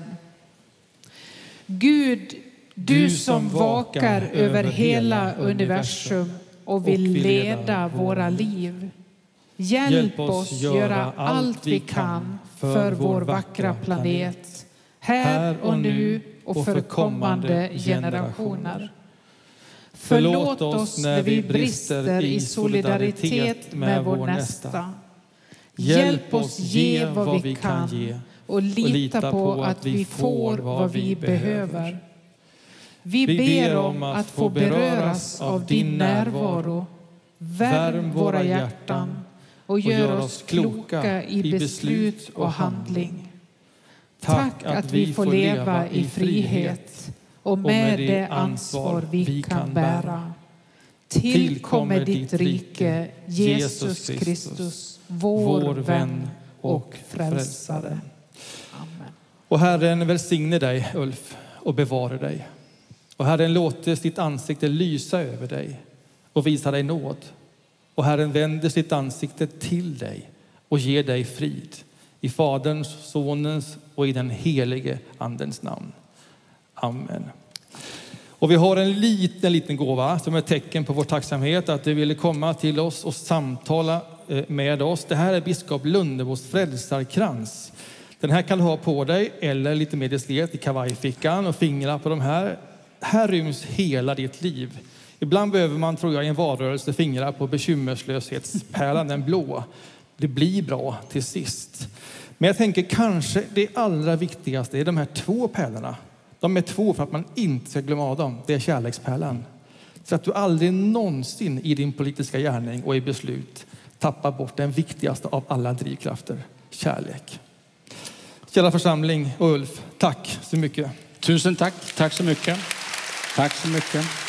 Gud, du som vakar över hela universum och vill leda våra liv. Hjälp oss göra allt vi kan för vår vackra planet. Här och nu och för kommande generationer. Förlåt oss när vi brister i solidaritet med vår nästa. Hjälp oss ge vad vi kan. Och lita, och lita på, på att vi får vad vi behöver. Vi ber om att få beröras av din närvaro. Värm våra hjärtan och gör oss kloka i beslut och handling. Tack att vi får leva i frihet och med det ansvar vi kan bära. Tillkommer ditt rike, Jesus Kristus, vår vän och frälsare. Och Herren välsigne dig, Ulf, och bevara dig. Och Herren låter sitt ansikte lysa över dig och visa dig nåd. Och Herren vänder sitt ansikte till dig och ger dig frid. I Faderns, Sonens och i den helige Andens namn. Amen. Och vi har en liten, liten gåva som är ett tecken på vår tacksamhet att du ville komma till oss och samtala med oss. Det här är biskop Lundebos frälsarkrans. Den här kan du ha på dig eller lite mer diskret i kavajfickan och fingrar på de här. Här ryms hela ditt liv. Ibland behöver man, tror jag, i en valrörelse fingra på bekymmerslöshetspärlan, den blå. Det blir bra till sist. Men jag tänker kanske det allra viktigaste är de här två pärlorna. De är två för att man inte ska glömma av dem. Det är kärlekspärlan. Så att du aldrig någonsin i din politiska gärning och i beslut tappar bort den viktigaste av alla drivkrafter. Kärlek. Kära församling och Ulf, tack så mycket. Tusen tack. Tack så mycket. Tack så mycket.